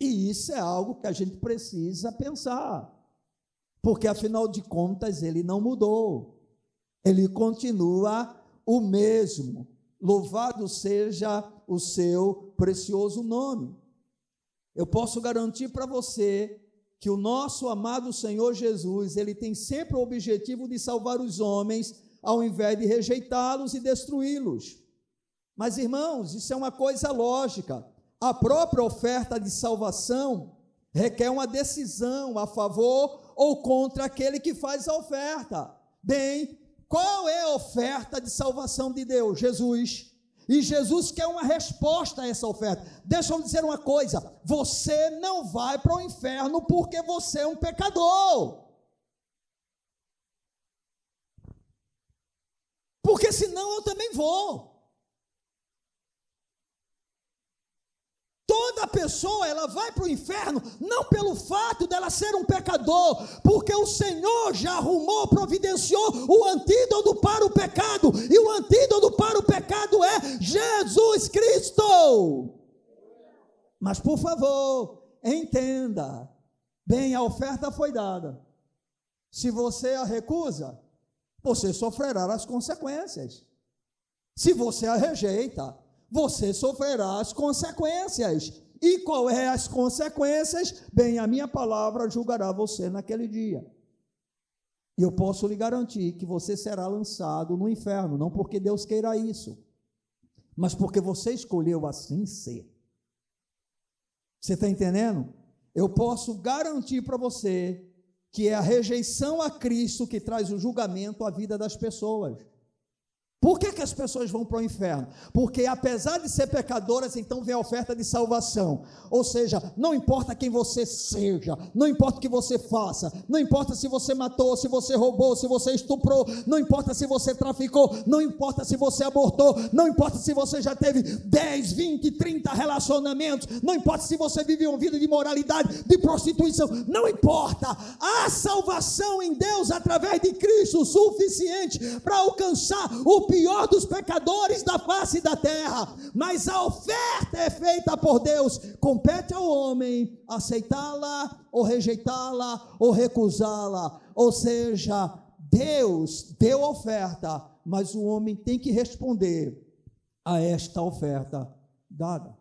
E isso é algo que a gente precisa pensar, porque afinal de contas ele não mudou, ele continua o mesmo. Louvado seja o seu precioso nome. Eu posso garantir para você que o nosso amado Senhor Jesus, ele tem sempre o objetivo de salvar os homens, ao invés de rejeitá-los e destruí-los. Mas, irmãos, isso é uma coisa lógica. A própria oferta de salvação requer uma decisão a favor ou contra aquele que faz a oferta. Bem, qual é a oferta de salvação de Deus? Jesus. E Jesus quer uma resposta a essa oferta. Deixa eu dizer uma coisa: você não vai para o inferno porque você é um pecador. Porque senão eu também vou. Toda pessoa, ela vai para o inferno, não pelo fato dela ser um pecador, porque o Senhor já arrumou, providenciou o antídoto para o pecado, e o antídoto para o pecado é Jesus Cristo. Mas por favor, entenda, bem, a oferta foi dada. Se você a recusa, você sofrerá as consequências. Se você a rejeita, você sofrerá as consequências. E qual é as consequências? Bem, a minha palavra julgará você naquele dia. E eu posso lhe garantir que você será lançado no inferno, não porque Deus queira isso, mas porque você escolheu assim ser. Você está entendendo? Eu posso garantir para você que é a rejeição a Cristo que traz o julgamento à vida das pessoas. Por que as pessoas vão para o inferno? Porque apesar de ser pecadoras, então vem a oferta de salvação, ou seja, não importa quem você seja, não importa o que você faça, não importa se você matou, se você roubou, se você estuprou, não importa se você traficou, não importa se você abortou, não importa se você já teve 10, 20, 30 relacionamentos, não importa se você vive uma vida de imoralidade, de prostituição, não importa, há salvação em Deus através de Cristo suficiente para alcançar o pior dos pecadores da face da terra, mas a oferta é feita por Deus, compete ao homem aceitá-la, ou rejeitá-la, ou recusá-la, ou seja, Deus deu a oferta, mas o homem tem que responder a esta oferta dada.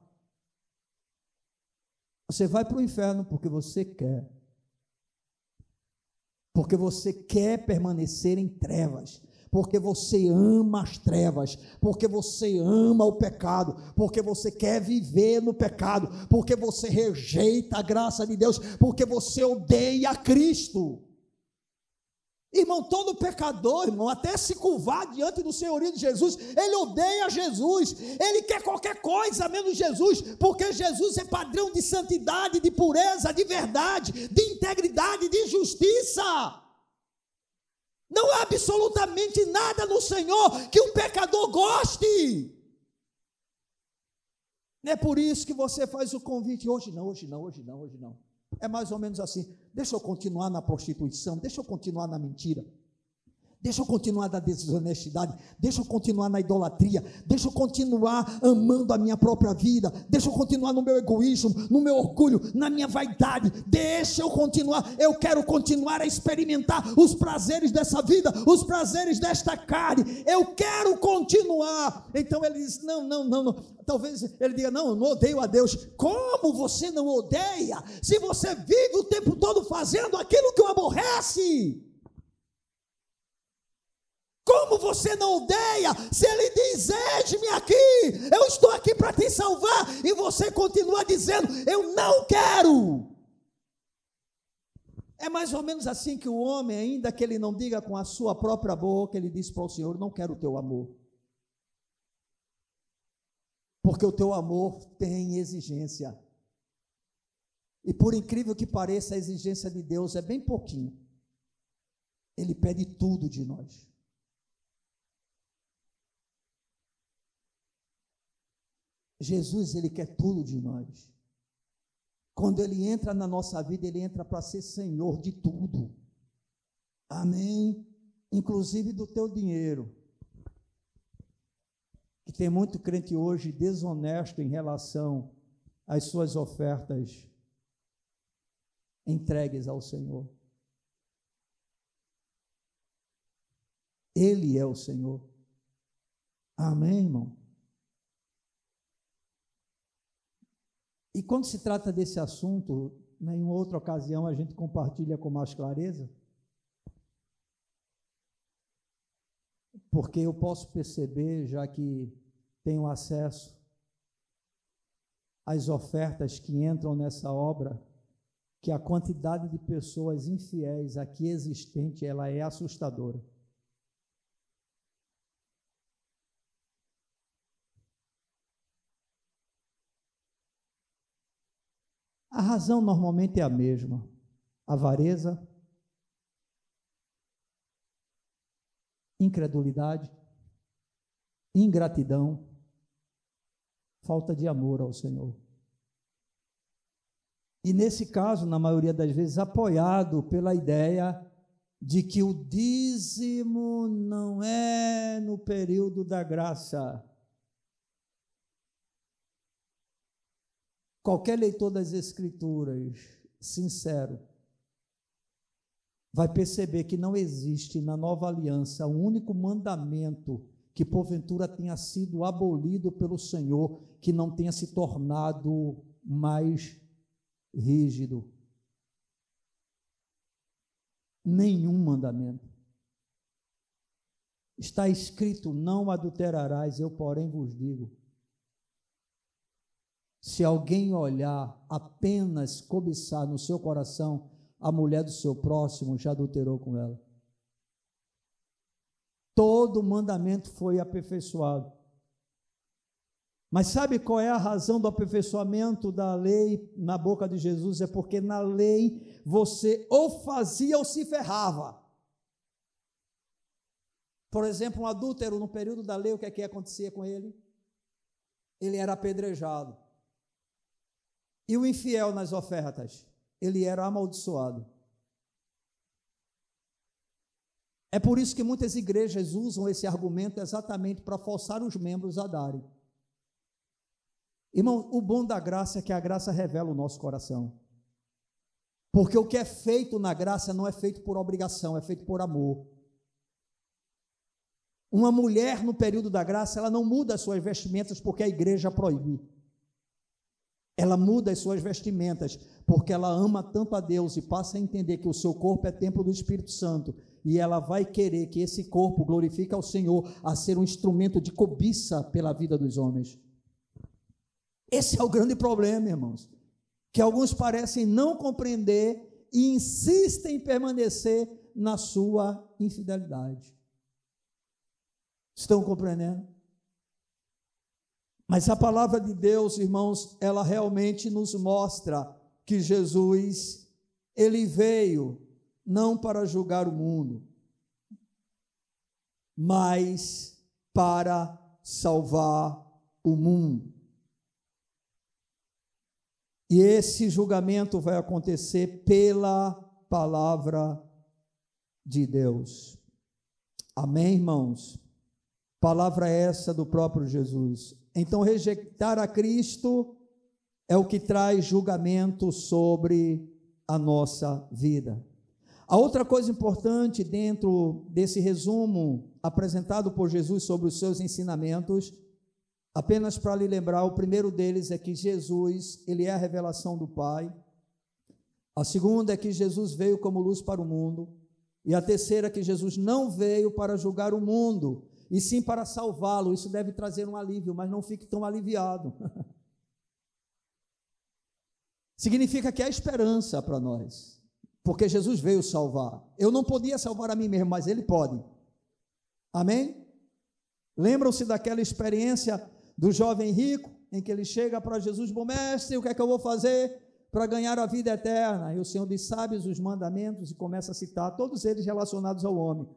Você vai para o inferno porque você quer permanecer em trevas, porque você ama as trevas, porque você ama o pecado, porque você quer viver no pecado, porque você rejeita a graça de Deus, porque você odeia Cristo. Irmão, todo pecador, irmão, até se curvar diante do senhorio de Jesus, ele odeia Jesus, ele quer qualquer coisa menos Jesus, porque Jesus é padrão de santidade, de pureza, de verdade, de integridade, de justiça. Não há absolutamente nada no Senhor que um pecador goste. Não é por isso que você faz o convite, hoje não, hoje não, hoje não, hoje não. É mais ou menos assim, deixa eu continuar na prostituição, deixa eu continuar na mentira, deixa eu continuar na desonestidade, deixa eu continuar na idolatria, deixa eu continuar amando a minha própria vida, deixa eu continuar no meu egoísmo, no meu orgulho, na minha vaidade, deixa eu continuar, eu quero continuar a experimentar os prazeres dessa vida, os prazeres desta carne, eu quero continuar. Então ele diz, não, talvez ele diga, não, eu não odeio a Deus. Como você não odeia, se você vive o tempo todo fazendo aquilo que o aborrece? Como você não odeia, se ele diz, eis-me aqui, eu estou aqui para te salvar, e você continua dizendo, eu não quero. É mais ou menos assim que o homem, ainda que ele não diga com a sua própria boca, ele diz para o Senhor, não quero o teu amor, porque o teu amor tem exigência, e por incrível que pareça, a exigência de Deus é bem pouquinho, ele pede tudo de nós. Jesus, ele quer tudo de nós. Quando ele entra na nossa vida, ele entra para ser Senhor de tudo. Amém? Inclusive do teu dinheiro. Que tem muito crente hoje desonesto em relação às suas ofertas entregues ao Senhor. Ele é o Senhor. Amém, irmão? E quando se trata desse assunto, né, em outra ocasião a gente compartilha com mais clareza, porque eu posso perceber, já que tenho acesso às ofertas que entram nessa obra, que a quantidade de pessoas infiéis aqui existente, ela é assustadora. A razão normalmente é a mesma, avareza, incredulidade, ingratidão, falta de amor ao Senhor. E nesse caso, na maioria das vezes, apoiado pela ideia de que o dízimo não é no período da graça. Qualquer leitor das Escrituras sincero vai perceber que não existe na nova aliança um único mandamento que porventura tenha sido abolido pelo Senhor, que não tenha se tornado mais rígido. Nenhum mandamento. Está escrito, não adulterarás, eu porém vos digo. Se alguém olhar, apenas cobiçar no seu coração a mulher do seu próximo, já adulterou com ela. todo o mandamento foi aperfeiçoado. Mas sabe qual é a razão do aperfeiçoamento da lei na boca de Jesus? É porque na lei você ou fazia ou se ferrava. Por exemplo, um adúltero, no período da lei, o que é que acontecia com ele? Ele era apedrejado. E o infiel nas ofertas? Ele era amaldiçoado. É por isso que muitas igrejas usam esse argumento exatamente para forçar os membros a darem. Irmão, o bom da graça é que a graça revela o nosso coração. Porque o que é feito na graça não é feito por obrigação, é feito por amor. Uma mulher no período da graça, ela não muda as suas vestimentas porque a igreja proíbe. Ela muda as suas vestimentas porque ela ama tanto a Deus e passa a entender que o seu corpo é templo do Espírito Santo. E ela vai querer que esse corpo glorifique ao Senhor, a ser um instrumento de cobiça pela vida dos homens. Esse é o grande problema, irmãos, que alguns parecem não compreender e insistem em permanecer na sua infidelidade. Estão compreendendo? Mas a palavra de Deus, irmãos, ela realmente nos mostra que Jesus, ele veio não para julgar o mundo, mas para salvar o mundo. E esse julgamento vai acontecer pela palavra de Deus. Amém, irmãos? Palavra essa do próprio Jesus. Então, rejeitar a Cristo é o que traz julgamento sobre a nossa vida. A outra coisa importante dentro desse resumo apresentado por Jesus sobre os seus ensinamentos, apenas para lhe lembrar, o primeiro deles é que Jesus, ele é a revelação do Pai. A segunda é que Jesus veio como luz para o mundo. E a terceira é que Jesus não veio para julgar o mundo, e sim para salvá-lo. Isso deve trazer um alívio, mas não fique tão aliviado. Significa que há esperança para nós, porque Jesus veio salvar. Eu não podia salvar a mim mesmo, mas ele pode. Amém? Lembram-se daquela experiência do jovem rico, em que ele chega para Jesus: bom mestre, o que é que eu vou fazer para ganhar a vida eterna? E o Senhor diz: sabes os mandamentos, e começa a citar, todos eles relacionados ao homem.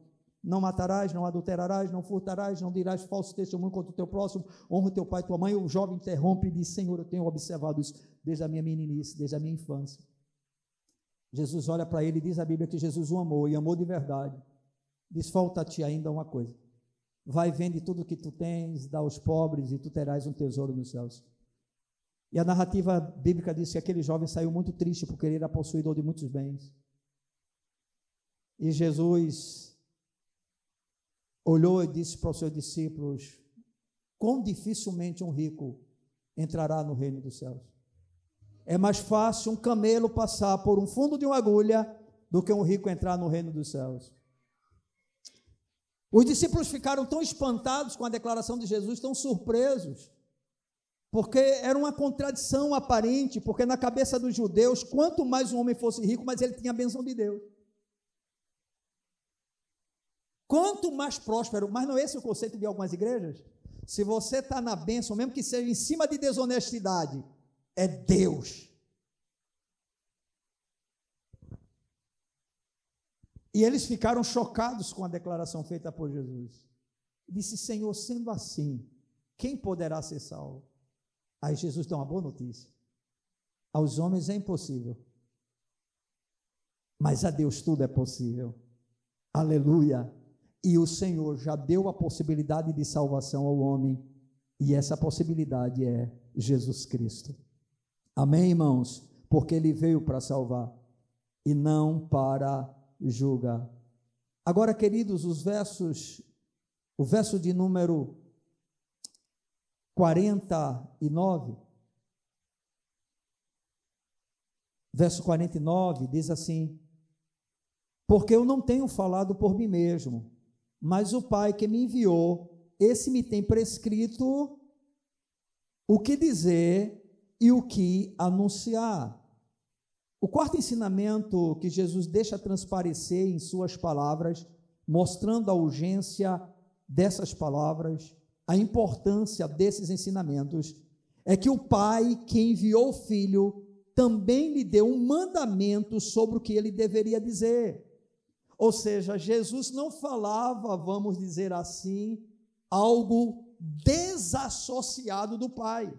Não matarás, não adulterarás, não furtarás, não dirás falso testemunho contra o teu próximo, honra o teu pai e tua mãe. O jovem interrompe e diz: Senhor, eu tenho observado isso desde a minha meninice, desde a minha infância. Jesus olha para ele e diz a Bíblia que Jesus o amou, e amou de verdade. Diz: falta-te ainda uma coisa. Vai, vende tudo o que tu tens, dá aos pobres, e tu terás um tesouro nos céus. E a narrativa bíblica diz que aquele jovem saiu muito triste, porque ele era possuidor de muitos bens. E Jesus olhou e disse para os seus discípulos: quão dificilmente um rico entrará no reino dos céus. É mais fácil um camelo passar por um fundo de uma agulha do que um rico entrar no reino dos céus. Os discípulos ficaram tão espantados com a declaração de Jesus, tão surpresos, porque era uma contradição aparente, porque na cabeça dos judeus, quanto mais um homem fosse rico, mais ele tinha a bênção de Deus. Quanto mais próspero, mas não é esse o conceito de algumas igrejas? Se você está na bênção, mesmo que seja em cima de desonestidade, é Deus. E eles ficaram chocados com a declaração feita por Jesus. Disse: Senhor, sendo assim, quem poderá ser salvo? Aí Jesus dá uma boa notícia: aos homens é impossível, mas a Deus tudo é possível. Aleluia! E o Senhor já deu a possibilidade de salvação ao homem, e essa possibilidade é Jesus Cristo. Amém, irmãos? Porque ele veio para salvar e não para julga. Agora, queridos, o verso de número 49, verso 49 diz assim: porque eu não tenho falado por mim mesmo, mas o Pai que me enviou, esse me tem prescrito o que dizer e o que anunciar. O quarto ensinamento que Jesus deixa transparecer em suas palavras mostrando a urgência dessas palavras, a importância desses ensinamentos, é que o Pai que enviou o Filho também lhe deu um mandamento sobre o que ele deveria dizer. Ou seja, Jesus não falava, vamos dizer assim, algo desassociado do Pai.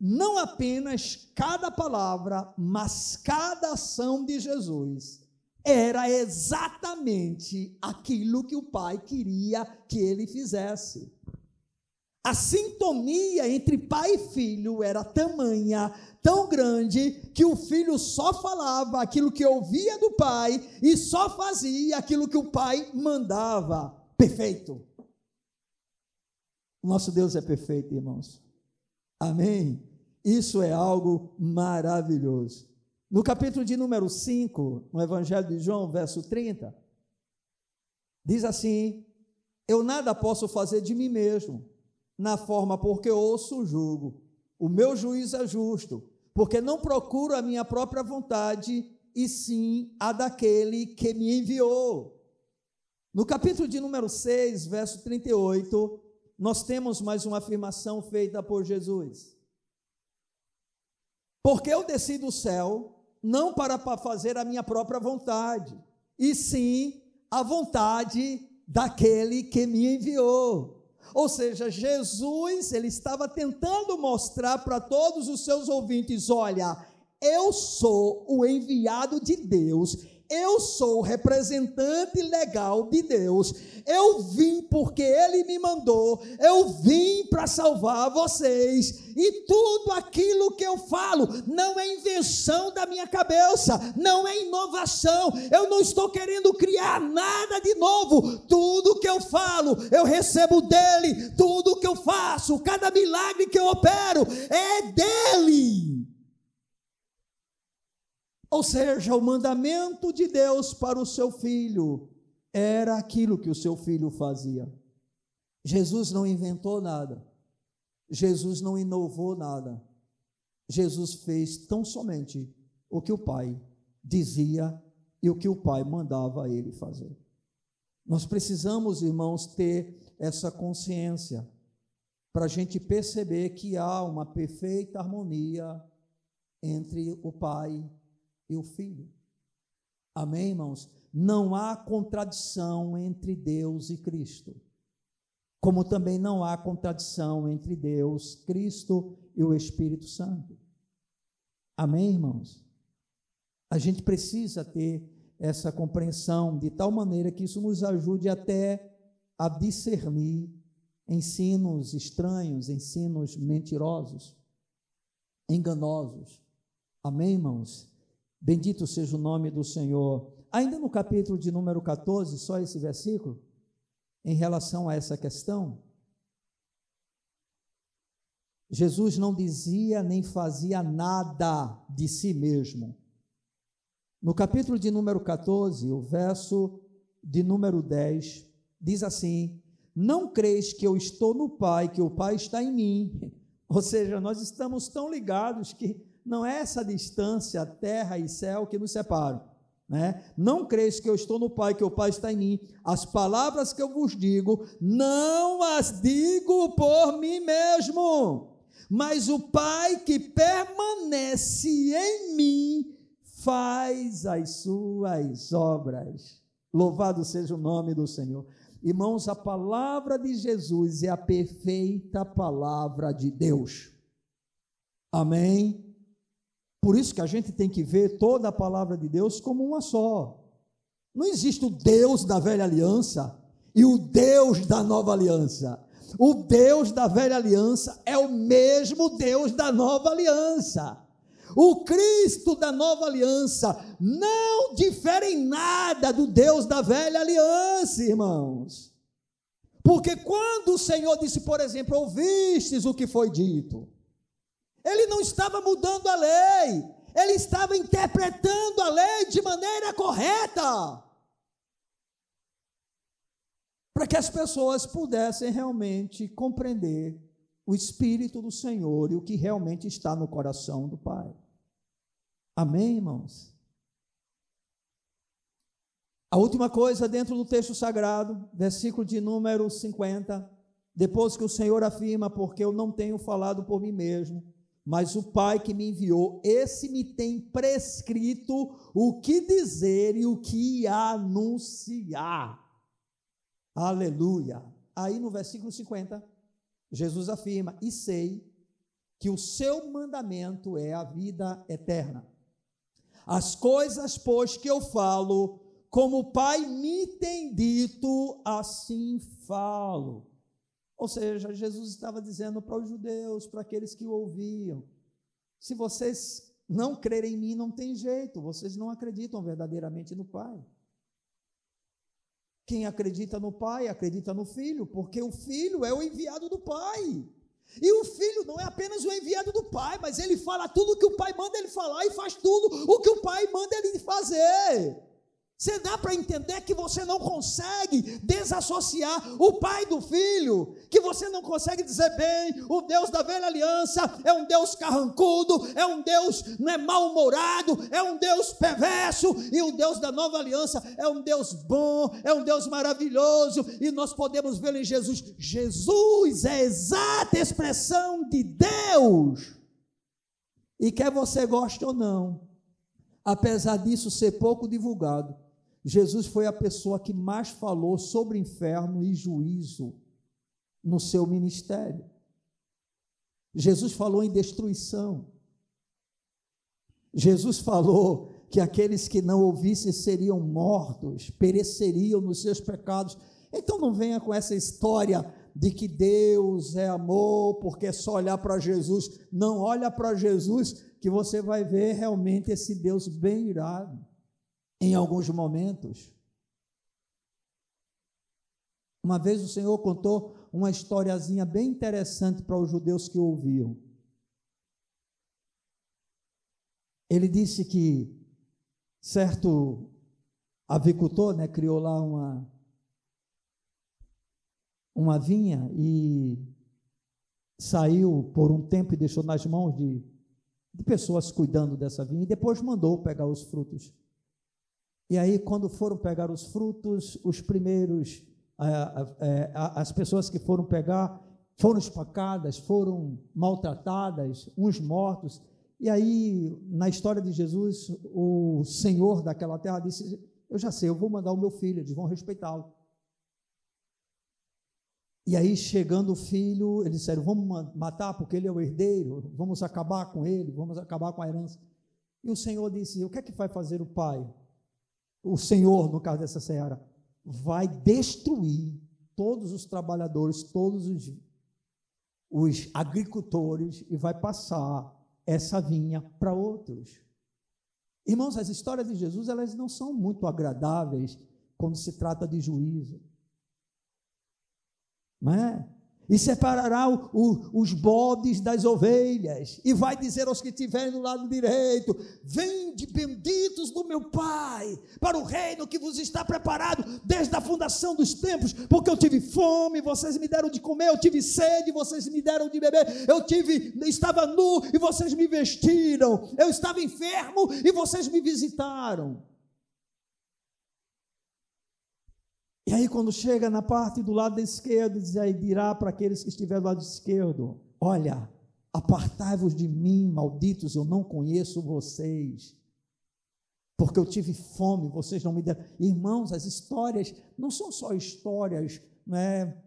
Não apenas cada palavra, mas cada ação de Jesus era exatamente aquilo que o Pai queria que ele fizesse. A sintonia entre pai e filho era tamanha, tão grande, que o filho só falava aquilo que ouvia do pai e só fazia aquilo que o pai mandava. Perfeito. O nosso Deus é perfeito, irmãos. Amém? Isso é algo maravilhoso. No capítulo de número 5, no Evangelho de João, verso 30, diz assim: eu nada posso fazer de mim mesmo, na forma porque ouço o julgo. O meu juízo é justo, porque não procuro a minha própria vontade, e sim a daquele que me enviou. No capítulo de número 6, verso 38, nós temos mais uma afirmação feita por Jesus. Porque eu desci do céu, não para fazer a minha própria vontade, e sim a vontade daquele que me enviou. Ou seja, Jesus, ele estava tentando mostrar para todos os seus ouvintes: olha, eu sou o enviado de Deus, eu sou o representante legal de Deus, eu vim porque ele me mandou, eu vim para salvar vocês, e tudo aquilo que eu falo não é invenção da minha cabeça, não é inovação, eu não estou querendo criar nada de novo, tudo que eu falo eu recebo dele, tudo que eu faço, cada milagre que eu opero é dele. Ou seja, o mandamento de Deus para o seu filho era aquilo que o seu filho fazia. Jesus não inventou nada. Jesus não inovou nada. Jesus fez tão somente o que o Pai dizia e o que o Pai mandava a ele fazer. Nós precisamos, irmãos, ter essa consciência para a gente perceber que há uma perfeita harmonia entre o Pai e o Filho. Amém, irmãos? Não há contradição entre Deus e Cristo, como também não há contradição entre Deus, Cristo e o Espírito Santo. Amém, irmãos? A gente precisa ter essa compreensão de tal maneira que isso nos ajude até a discernir ensinos estranhos, ensinos mentirosos, enganosos. Amém, irmãos? Bendito seja o nome do Senhor. Ainda no capítulo de número 14, só esse versículo, em relação a essa questão, Jesus não dizia nem fazia nada de si mesmo. No capítulo de número 14, o verso de número 10, diz assim: não creis que eu estou no Pai, que o Pai está em mim. Ou seja, nós estamos tão ligados que não é essa distância, terra e céu, que nos separam, né? Não creis que eu estou no Pai, que o Pai está em mim. As palavras que eu vos digo, não as digo por mim mesmo, mas o Pai que permanece em mim faz as suas obras. Louvado seja o nome do Senhor. Irmãos, a palavra de Jesus é a perfeita palavra de Deus. Amém? Por isso que a gente tem que ver toda a palavra de Deus como uma só. Não existe o Deus da velha aliança e o Deus da nova aliança. O Deus da velha aliança é o mesmo Deus da nova aliança. O Cristo da nova aliança não difere em nada do Deus da velha aliança, irmãos. Porque quando o Senhor disse, por exemplo, ouvistes o que foi dito, ele não estava mudando a lei, ele estava interpretando a lei de maneira correta, para que as pessoas pudessem realmente compreender o Espírito do Senhor e o que realmente está no coração do Pai. Amém, irmãos? A última coisa dentro do texto sagrado, versículo de número 50, depois que o Senhor afirma, porque eu não tenho falado por mim mesmo, mas o Pai que me enviou, esse me tem prescrito o que dizer e o que anunciar. Aleluia! Aí no versículo 50, Jesus afirma, e sei que o seu mandamento é a vida eterna. As coisas, pois, que eu falo, como o Pai me tem dito, assim falo. Ou seja, Jesus estava dizendo para os judeus, para aqueles que o ouviam, se vocês não crerem em mim, não tem jeito, vocês não acreditam verdadeiramente no Pai. Quem acredita no Pai, acredita no Filho, porque o Filho é o enviado do Pai. E o Filho não é apenas o enviado do Pai, mas ele fala tudo o que o Pai manda ele falar e faz tudo o que o Pai manda ele fazer. Você dá para entender que você não consegue desassociar o Pai do Filho, que você não consegue dizer bem, o Deus da velha aliança é um Deus carrancudo, é um Deus mal-humorado, é um Deus perverso, e o Deus da nova aliança é um Deus bom, é um Deus maravilhoso, e nós podemos vê-lo em Jesus. Jesus é a exata expressão de Deus, e quer você goste ou não, apesar disso ser pouco divulgado, Jesus foi a pessoa que mais falou sobre inferno e juízo no seu ministério. Jesus falou em destruição. Jesus falou que aqueles que não ouvissem seriam mortos, pereceriam nos seus pecados. Então não venha com essa história de que Deus é amor, porque é só olhar para Jesus. Não, olha para Jesus que você vai ver realmente esse Deus bem irado em alguns momentos. Uma vez o Senhor contou uma historiazinha bem interessante para os judeus que o ouviam. Ele disse que certo avicultor, criou lá uma vinha e saiu por um tempo e deixou nas mãos de pessoas cuidando dessa vinha, e depois mandou pegar os frutos. E aí, quando foram pegar os frutos, os primeiros, as pessoas que foram pegar, foram espacadas, foram maltratadas, uns mortos. E aí, na história de Jesus, o Senhor daquela terra disse, eu já sei, eu vou mandar o meu filho, eles vão respeitá-lo. E aí, chegando o filho, eles disseram, vamos matar porque ele é o herdeiro, vamos acabar com ele, vamos acabar com a herança. E o Senhor disse, o que é que vai fazer o pai? O Senhor, no caso dessa seara, vai destruir todos os trabalhadores, todos os agricultores, e vai passar essa vinha para outros. Irmãos, as histórias de Jesus, elas não são muito agradáveis quando se trata de juízo. Não é? E separará os bodes das ovelhas, e vai dizer aos que estiverem do lado direito, vinde benditos do meu Pai, para o reino que vos está preparado desde a fundação dos tempos, porque eu tive fome, vocês me deram de comer, eu tive sede, vocês me deram de beber, estava nu e vocês me vestiram, eu estava enfermo e vocês me visitaram. E aí, quando chega na parte do lado da esquerda, dirá para aqueles que estiverem do lado esquerdo, olha, apartai-vos de mim, malditos, eu não conheço vocês, porque eu tive fome, vocês não me deram. Irmãos, as histórias não são só histórias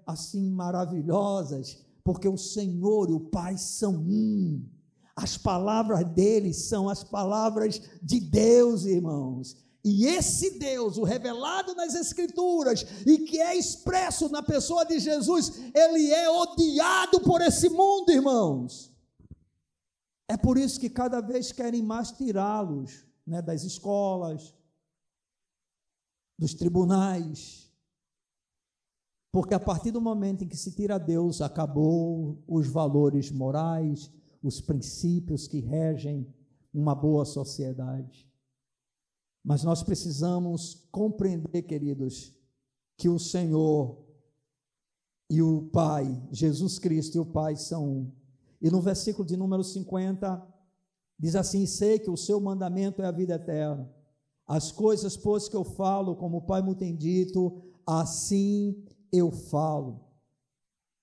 assim maravilhosas, porque o Senhor e o Pai são um. As palavras dele são as palavras de Deus, irmãos. E esse Deus, o revelado nas Escrituras e que é expresso na pessoa de Jesus, ele é odiado por esse mundo, irmãos. É por isso que cada vez querem mais tirá-los, das escolas, dos tribunais, porque a partir do momento em que se tira Deus, acabou os valores morais, os princípios que regem uma boa sociedade. Mas nós precisamos compreender, queridos, que o Senhor e o Pai, Jesus Cristo e o Pai são um. E no versículo de número 50, diz assim, sei que o seu mandamento é a vida eterna. As coisas, pois, que eu falo, como o Pai me tem dito, assim eu falo.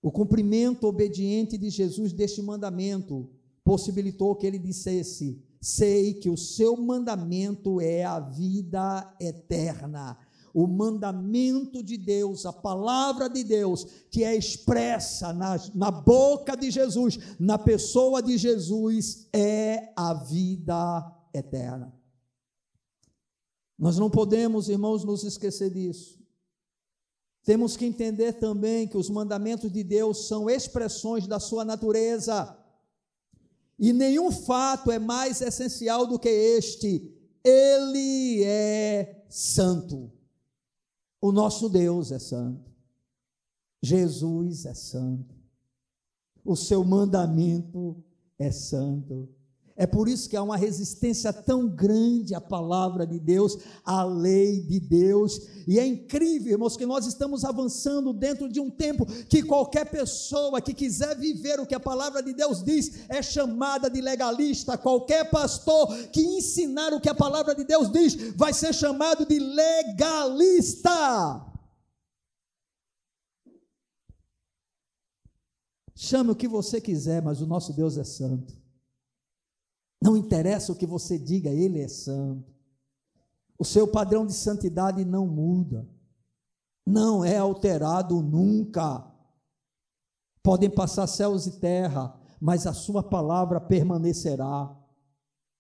O cumprimento obediente de Jesus deste mandamento possibilitou que ele dissesse: sei que o seu mandamento é a vida eterna. O mandamento de Deus, a palavra de Deus, que é expressa na boca de Jesus, na pessoa de Jesus, é a vida eterna. Nós não podemos, irmãos, nos esquecer disso. Temos que entender também que os mandamentos de Deus são expressões da sua natureza, e nenhum fato é mais essencial do que este: ele é santo. O nosso Deus é santo, Jesus é santo, o seu mandamento é santo. É por isso que há uma resistência tão grande à palavra de Deus, à lei de Deus. E é incrível, irmãos, que nós estamos avançando dentro de um tempo que qualquer pessoa que quiser viver o que a palavra de Deus diz é chamada de legalista. Qualquer pastor que ensinar o que a palavra de Deus diz vai ser chamado de legalista. Chame o que você quiser, mas o nosso Deus é santo. Não interessa o que você diga, ele é santo. O seu padrão de santidade não muda, não é alterado nunca. Podem passar céus e terra, mas a sua palavra permanecerá.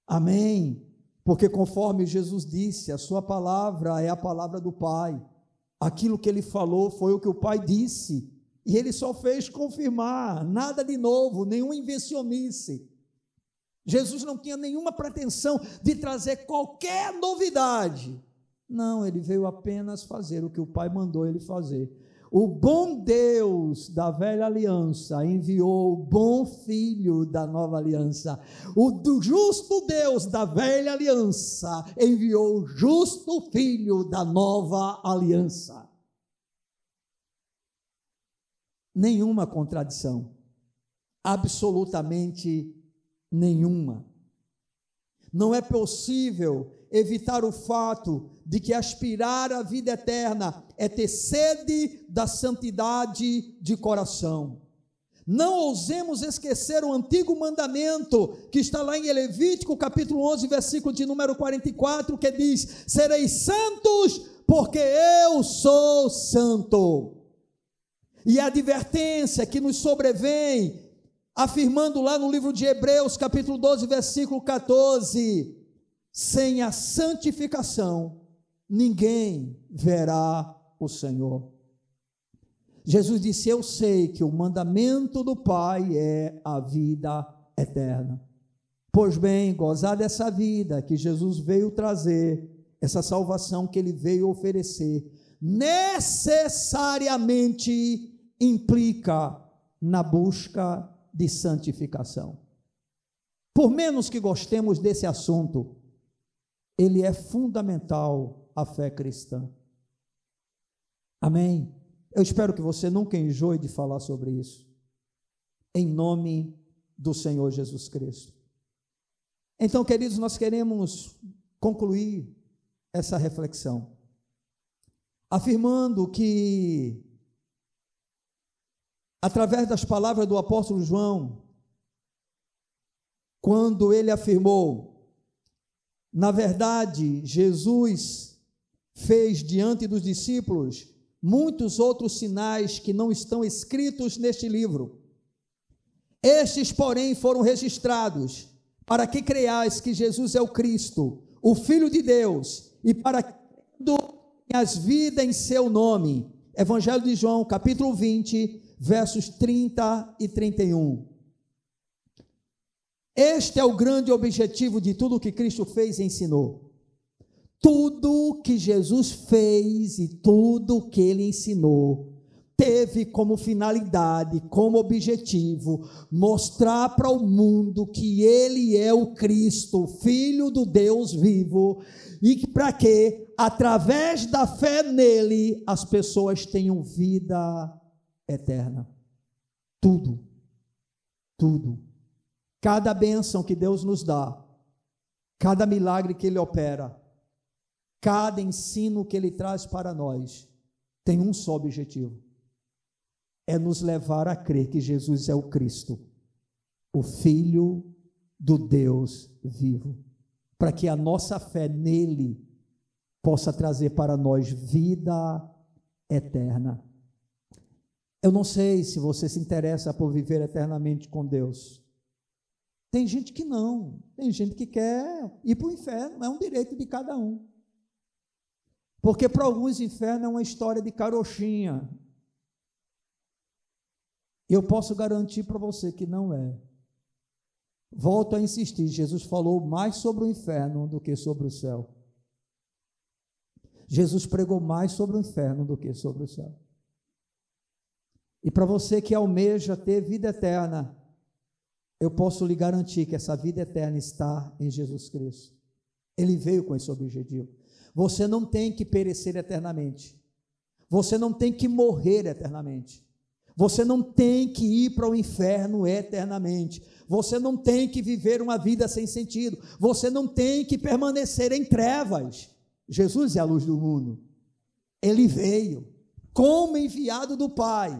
Amém? Porque conforme Jesus disse, a sua palavra é a palavra do Pai. Aquilo que ele falou foi o que o Pai disse, e ele só fez confirmar, nada de novo, nenhuma invencionice. Jesus não tinha nenhuma pretensão de trazer qualquer novidade. Não, ele veio apenas fazer o que o Pai mandou ele fazer. O bom Deus da velha aliança enviou o bom filho da nova aliança. O do justo Deus da velha aliança enviou o justo filho da nova aliança. Nenhuma contradição, absolutamente nenhuma. Não é possível evitar o fato de que aspirar à vida eterna é ter sede da santidade de coração. Não ousemos esquecer o antigo mandamento que está lá em Levítico capítulo 11, versículo de número 44, que diz: sereis santos, porque eu sou santo. E a advertência que nos sobrevém, afirmando lá no livro de Hebreus, capítulo 12, versículo 14, sem a santificação, ninguém verá o Senhor. Jesus disse: eu sei que o mandamento do Pai é a vida eterna. Pois bem, gozar dessa vida que Jesus veio trazer, essa salvação que ele veio oferecer, necessariamente implica na busca de santificação. Por menos que gostemos desse assunto, ele é fundamental à fé cristã. Amém? Eu espero que você nunca enjoe de falar sobre isso, em nome do Senhor Jesus Cristo. Então, queridos, nós queremos concluir essa reflexão, afirmando que, através das palavras do apóstolo João, quando ele afirmou: na verdade, Jesus fez diante dos discípulos muitos outros sinais que não estão escritos neste livro. Estes, porém, foram registrados para que creias que Jesus é o Cristo, o Filho de Deus, e para que tenhas vida em seu nome. Evangelho de João, capítulo 20, versos 30 e 31. Este é o grande objetivo de tudo o que Cristo fez e ensinou. Tudo que Jesus fez e tudo o que ele ensinou teve como finalidade, como objetivo, mostrar para o mundo que ele é o Cristo, Filho do Deus vivo, e para que, através da fé nele, as pessoas tenham vida eterna. Tudo, cada bênção que Deus nos dá, cada milagre que ele opera, Cada ensino que ele traz para nós tem um só objetivo: é nos levar a crer que Jesus é o Cristo, o Filho do Deus vivo, para que a nossa fé nele possa trazer para nós vida eterna. Eu não sei se você se interessa por viver eternamente com Deus. Tem gente que não, tem gente que quer ir para o inferno, é um direito de cada um. Porque para alguns inferno é uma história de carochinha. Eu posso garantir para você que não é. Volto a insistir, Jesus falou mais sobre o inferno do que sobre o céu. Jesus pregou mais sobre o inferno do que sobre o céu. E para você que almeja ter vida eterna, eu posso lhe garantir que essa vida eterna está em Jesus Cristo. Ele veio com esse objetivo. Você não tem que perecer eternamente. Você não tem que morrer eternamente. Você não tem que ir para o inferno eternamente. Você não tem que viver uma vida sem sentido. Você não tem que permanecer em trevas. Jesus é a luz do mundo. Ele veio como enviado do Pai,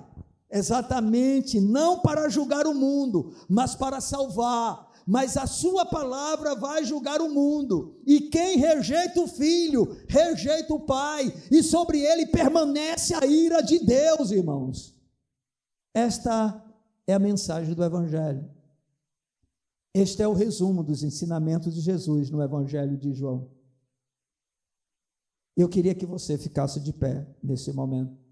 exatamente, não para julgar o mundo, mas para salvar. Mas a sua palavra vai julgar o mundo. E quem rejeita o Filho, rejeita o Pai. E sobre ele permanece a ira de Deus, irmãos. Esta é a mensagem do Evangelho. Este é o resumo dos ensinamentos de Jesus no Evangelho de João. Eu queria que você ficasse de pé nesse momento.